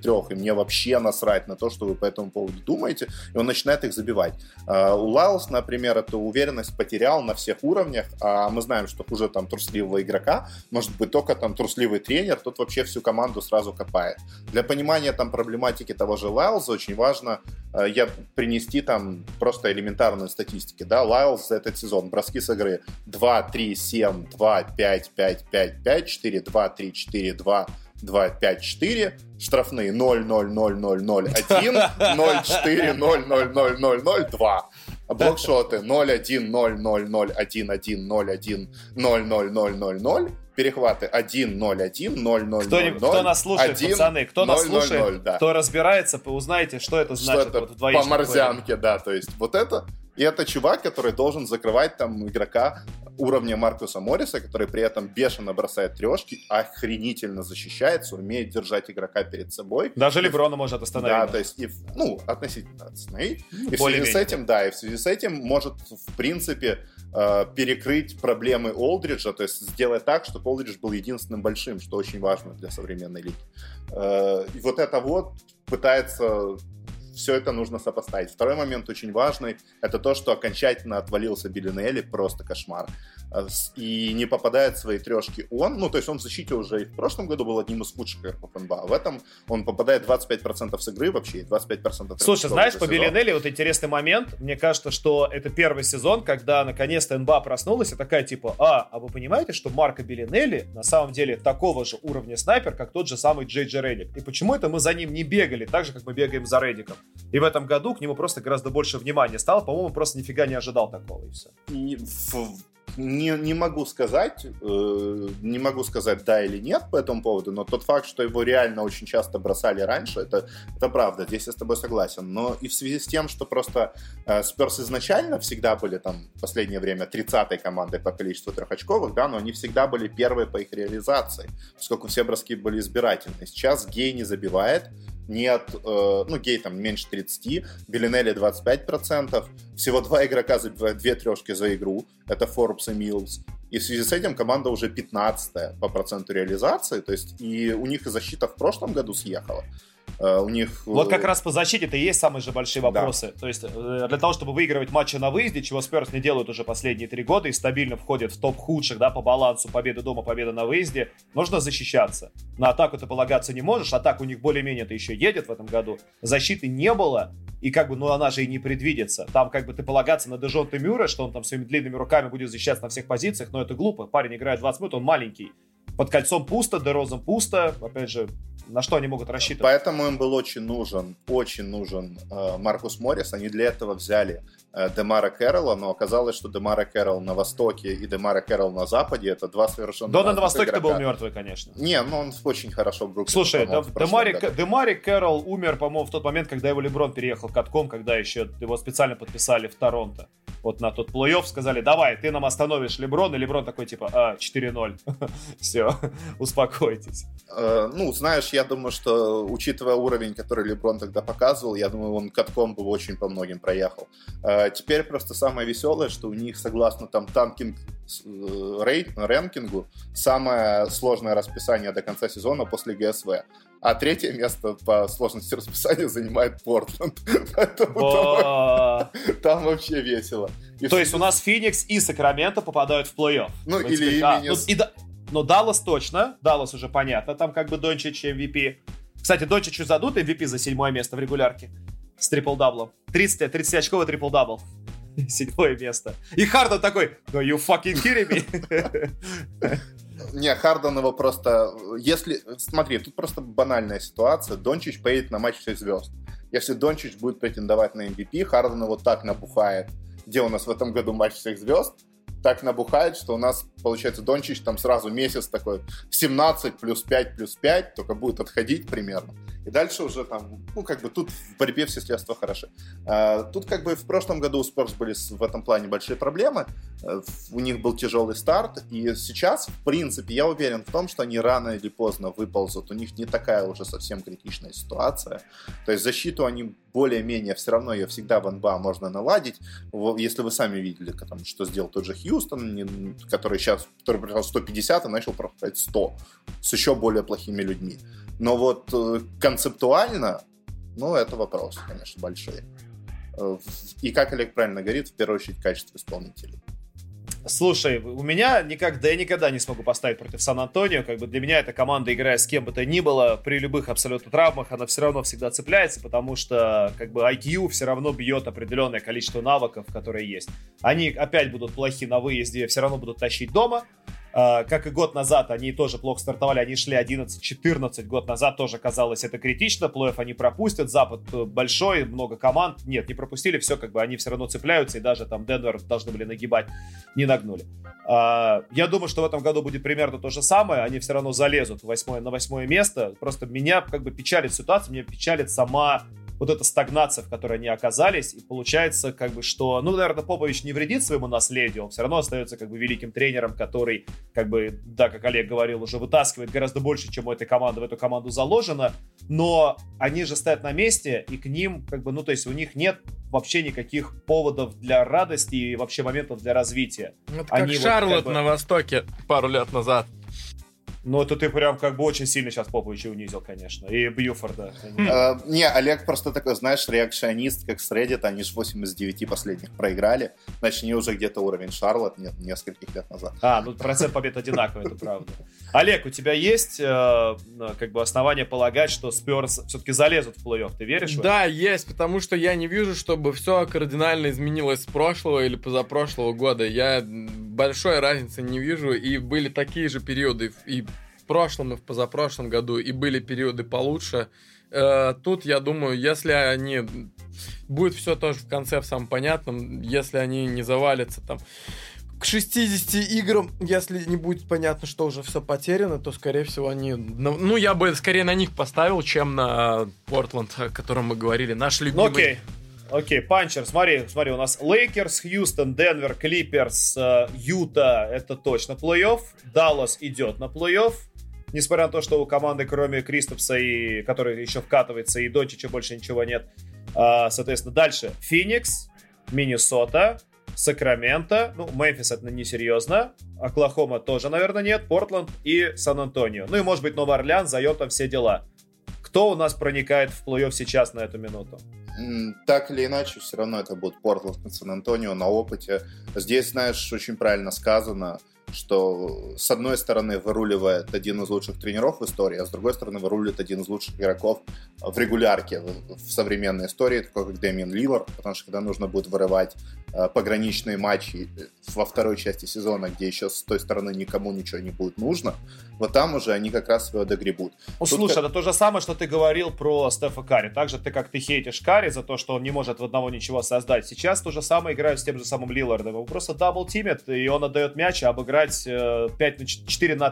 трех, и мне вообще насрать на то, что вы по этому поводу думаете. И он начинает их забивать. У Лайлс, например, эту уверенность потерял на всех уровнях, а мы знаем, что хуже трусливого игрока может быть только трусливый тренер, тот вообще всю команду сразу копает. Для понимания проблематики того же Лайлза очень важно принести просто элементарные статистики. Да? Лайлз за этот сезон: броски с игры 2-3-7, 2-5-5-5-5, 4-2-3-4-2, 2-5-4, штрафные 0-0-0-0-0-1, 0-4-0-0-0-0-0-2, блокшоты 0-1-0-0-0-1-1-0-1-0-0-0-0-0, перехваты 1-0-1-0-0-0-0. Кто нас слушает, пацаны, кто разбирается, вы узнаете, что это значит. Что это по морзянке, да, то есть вот это... И это чувак, который должен закрывать игрока уровня Маркуса Морриса, который при этом бешено бросает трешки, охренительно защищается, умеет держать игрока перед собой. Даже Леброна может остановить. Да, то есть, относительно остановить. И в связи с этим, может, в принципе, перекрыть проблемы Олдриджа, то есть сделать так, чтобы Олдридж был единственным большим, что очень важно для современной лиги. И пытается... Все это нужно сопоставить. Второй момент очень важный. Это то, что окончательно отвалился Беллинелли. Просто кошмар. И не попадает в свои трешки он. То есть он в защите уже и в прошлом году был одним из худших игроков НБА. В этом он попадает 25% с игры вообще. 25%. Слушай, знаешь, по Беллинелли интересный момент. Мне кажется, что это первый сезон, когда наконец-то НБА проснулась и такая а вы понимаете, что Марко Беллинелли на самом деле такого же уровня снайпер, как тот же самый Джей Джей Реддик. И почему это мы за ним не бегали так же, как мы бегаем за Реддиком? И в этом году к нему просто гораздо больше внимания стало. По-моему, просто нифига не ожидал такого, и все. Не могу сказать да или нет по этому поводу, но тот факт, что его реально очень часто бросали раньше, это правда, здесь я с тобой согласен. Но и в связи с тем, что просто Спёрс изначально всегда были там в последнее время 30-й командой по количеству трехочковых, да, но они всегда были первые по их реализации, поскольку все броски были избирательны. Сейчас Гей не забивает, нет, Гей там меньше 30, Беллинелли 25%, всего два игрока забивают две трешки за игру, это Форбс и Милс, и в связи с этим команда уже 15-я по проценту реализации, то есть и у них и защита в прошлом году съехала. У них... Вот как раз по защите-то и есть самые же большие вопросы. Да. То есть для того, чтобы выигрывать матчи на выезде, чего Спёрс не делают уже последние 3 года и стабильно входят в топ худших, да, по балансу победы дома, победа на выезде, нужно защищаться. На атаку ты полагаться не можешь, атака у них более-менее то еще едет в этом году. Защиты не было, и она же и не предвидится. Там ты полагаться на Дежонте Мюрре, что он там своими длинными руками будет защищаться на всех позициях, но это глупо. Парень играет 20 минут, он маленький. Под кольцом пусто, Дерозом пусто, опять же, на что они могут рассчитывать? Поэтому им был очень нужен Маркус Моррис. Они для этого взяли Демара Кэрролла, но оказалось, что Демара Кэрролл на востоке и Демара Кэрролл на западе — это два совершенно разных игрока. Да, на востоке-то был мертвый, конечно. Не, но он очень хорошо в группе. Слушай, Демари Кэрролл умер, по-моему, в тот момент, когда его Леброн переехал катком, когда еще его специально подписали в Торонто. Вот на тот плей-офф сказали: давай, ты нам остановишь Леброн, и Леброн такой типа: 4-0. Все, успокойтесь. Знаешь, я думаю, что, учитывая уровень, который Леброн тогда показывал, я думаю, он катком бы очень по многим проехал. Теперь просто самое веселое, что у них, согласно там рэнкингу, самое сложное расписание до конца сезона после ГСВ. А третье место по сложности расписания занимает Портленд. Поэтому там вообще весело. То есть у нас Феникс и Сакраменто попадают в плей-офф. Ну или Миннесота. Но Даллас точно, Даллас уже понятно, там Дончич MVP. Кстати, Дончичу задут MVP за 7-е место в регулярке с трипл-даблом. 30-очковый трипл-дабл. 7-е место. И Харден такой: no, you fucking kidding me. Не, Харден его просто... Смотри, тут просто банальная ситуация. Дончич поедет на матч всех звезд. Если Дончич будет претендовать на MVP, Харден его так набухает. Где у нас в этом году матч всех звезд? Так набухает, что у нас, получается, Дончич там сразу месяц такой 17 плюс 5 плюс 5, только будет отходить примерно. И дальше уже там, тут в борьбе все средства хороши. Тут в прошлом году у Спёрс были в этом плане большие проблемы. У них был тяжелый старт. И сейчас, в принципе, я уверен в том, что они рано или поздно выползут. У них не такая уже совсем критичная ситуация. То есть защиту они более-менее все равно, ее всегда в НБА можно наладить. Если вы сами видели, что сделал тот же Хьюстон, который сейчас пришел 150 и начал пропускать 100 с еще более плохими людьми. Но концептуально, это вопросы, конечно, большие. И как Олег правильно говорит, в первую очередь качество исполнителей. Слушай, у меня я никогда не смогу поставить против Сан-Антонио. Для меня эта команда, играя с кем бы то ни было, при любых абсолютно травмах, она все равно всегда цепляется, потому что IQ все равно бьет определенное количество навыков, которые есть. Они опять будут плохи на выезде, все равно будут тащить дома. Как и год назад, они тоже плохо стартовали, они шли 11-14 год назад, тоже казалось это критично, плей-офф они пропустят, Запад большой, много команд, нет, не пропустили, все, они все равно цепляются, и даже Денвер должны были нагибать, не нагнули. Я думаю, что в этом году будет примерно то же самое, они все равно залезут на 8-е место, просто меня печалит ситуация, меня печалит сама эта стагнация, в которой они оказались, и получается, что, наверное, Попович не вредит своему наследию, он все равно остается, великим тренером, который, как Олег говорил, уже вытаскивает гораздо больше, чем у этой команды, в эту команду заложено, но они же стоят на месте, и к ним, у них нет вообще никаких поводов для радости и вообще моментов для развития. Это они как Шарлотт на Востоке пару лет назад. Ну, это ты прям очень сильно сейчас Поповича унизил, конечно. И Бьюфорда. Не, Олег просто такой, знаешь, реакционист, как с Reddit. Они же 8 из 9 последних проиграли. Значит, они уже где-то уровень Шарлотт нескольких лет назад. Процент побед одинаковый, это правда. Олег, у тебя есть основания полагать, что Спёрс все-таки залезут в плей-офф? Ты веришь в это? Да, есть, потому что я не вижу, чтобы все кардинально изменилось с прошлого или позапрошлого года. Я большой разницы не вижу. И были такие же периоды и в прошлом, и в позапрошлом году, и были периоды получше. Тут, я думаю, если они... Будет все тоже в конце в самом понятном, если они не завалятся там к 60 играм, если не будет понятно, что уже все потеряно, то, скорее всего, они... Ну, я бы скорее на них поставил, чем на Портленд, о котором мы говорили. Наш любимый... Окей, панчер, смотри, у нас Лейкерс, Хьюстон, Денвер, Клипперс, Юта, это точно плей-офф. Даллас идет на плей-офф. Несмотря на то, что у команды, кроме Кристопса, и который еще вкатывается, и Дончича больше ничего нет. Соответственно, дальше Феникс, Миннесота, Сакраменто, ну, Мемфис это несерьезно, Оклахома тоже, наверное, нет, Портленд и Сан-Антонио. Ну и, может быть, Новый Орлеан, за там все дела. Кто у нас проникает в плей-офф сейчас на эту минуту? Так или иначе, все равно это будет Портленд и Сан-Антонио на опыте. Здесь, знаешь, очень правильно сказано, что с одной стороны выруливает один из лучших тренеров в истории, а с другой стороны выруливает один из лучших игроков в регулярке в современной истории, такой как Дамиан Лилард, потому что когда нужно будет вырывать пограничные матчи во второй части сезона, где еще с той стороны никому ничего не будет нужно, вот там уже они как раз свое догребут. Ну, слушай, это то же самое, что ты говорил про Стефа Карри. Так же, как ты хейтишь Карри за то, что он не может в одного ничего создать. Сейчас то же самое играют с тем же самым Лилардом. Его просто даблтимит, и он отдает мяч, а обыграет 4-3,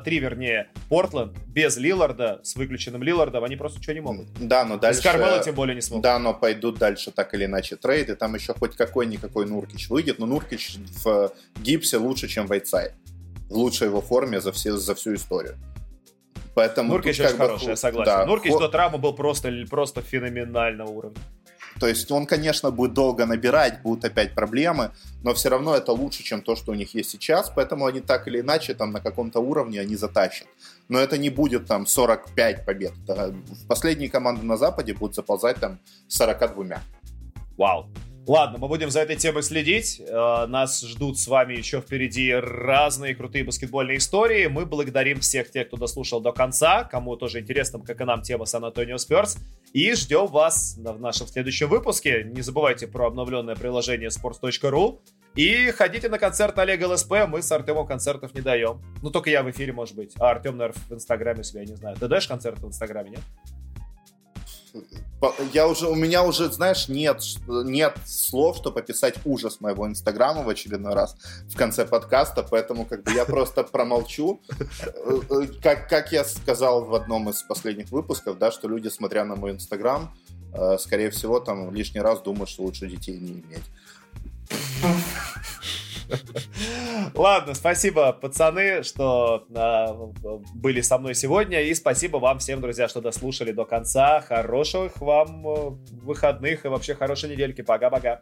вернее, Портленд без Лиларда, с выключенным Лилардом, они просто ничего не могут. Да, но дальше... С Кармело тем более не смогут. Да, но пойдут дальше так или иначе трейды, там еще хоть какой-никакой Нуркич выйдет, но Нуркич в гипсе лучше, чем Вайтсайд. В лучшей его форме за всю историю. Поэтому Нуркич очень хороший, я согласен. Да, Нуркич до травмы был просто феноменального уровня. То есть он, конечно, будет долго набирать, будут опять проблемы, но все равно это лучше, чем то, что у них есть сейчас, поэтому они так или иначе там на каком-то уровне они затащат. Но это не будет там 45 побед. Последние команды на Западе будут заползать там 42. Вау. Ладно, мы будем за этой темой следить. Нас ждут с вами еще впереди разные крутые баскетбольные истории. Мы благодарим всех тех, кто дослушал до конца, кому тоже интересна, как и нам, тема Сан-Антонио Спёрс. И ждем вас в нашем следующем выпуске. Не забывайте про обновленное приложение Sports.ru. И ходите на концерт Олега ЛСП. Мы с Артемом концертов не даем. Ну, только я в эфире, может быть. А Артем, наверное, в Инстаграме себя, я не знаю. Ты даешь концерт в Инстаграме, нет? У меня уже, знаешь, нет слов, чтобы описать ужас моего Инстаграма в очередной раз в конце подкаста, поэтому как бы я просто промолчу. Как я сказал в одном из последних выпусков, да, что люди, смотря на мой Инстаграм, скорее всего, там лишний раз думают, что лучше детей не иметь. Ладно, спасибо, пацаны, что были со мной сегодня. И спасибо вам всем, друзья, что дослушали до конца. Хороших вам выходных и вообще хорошей недельки. Пока-пока.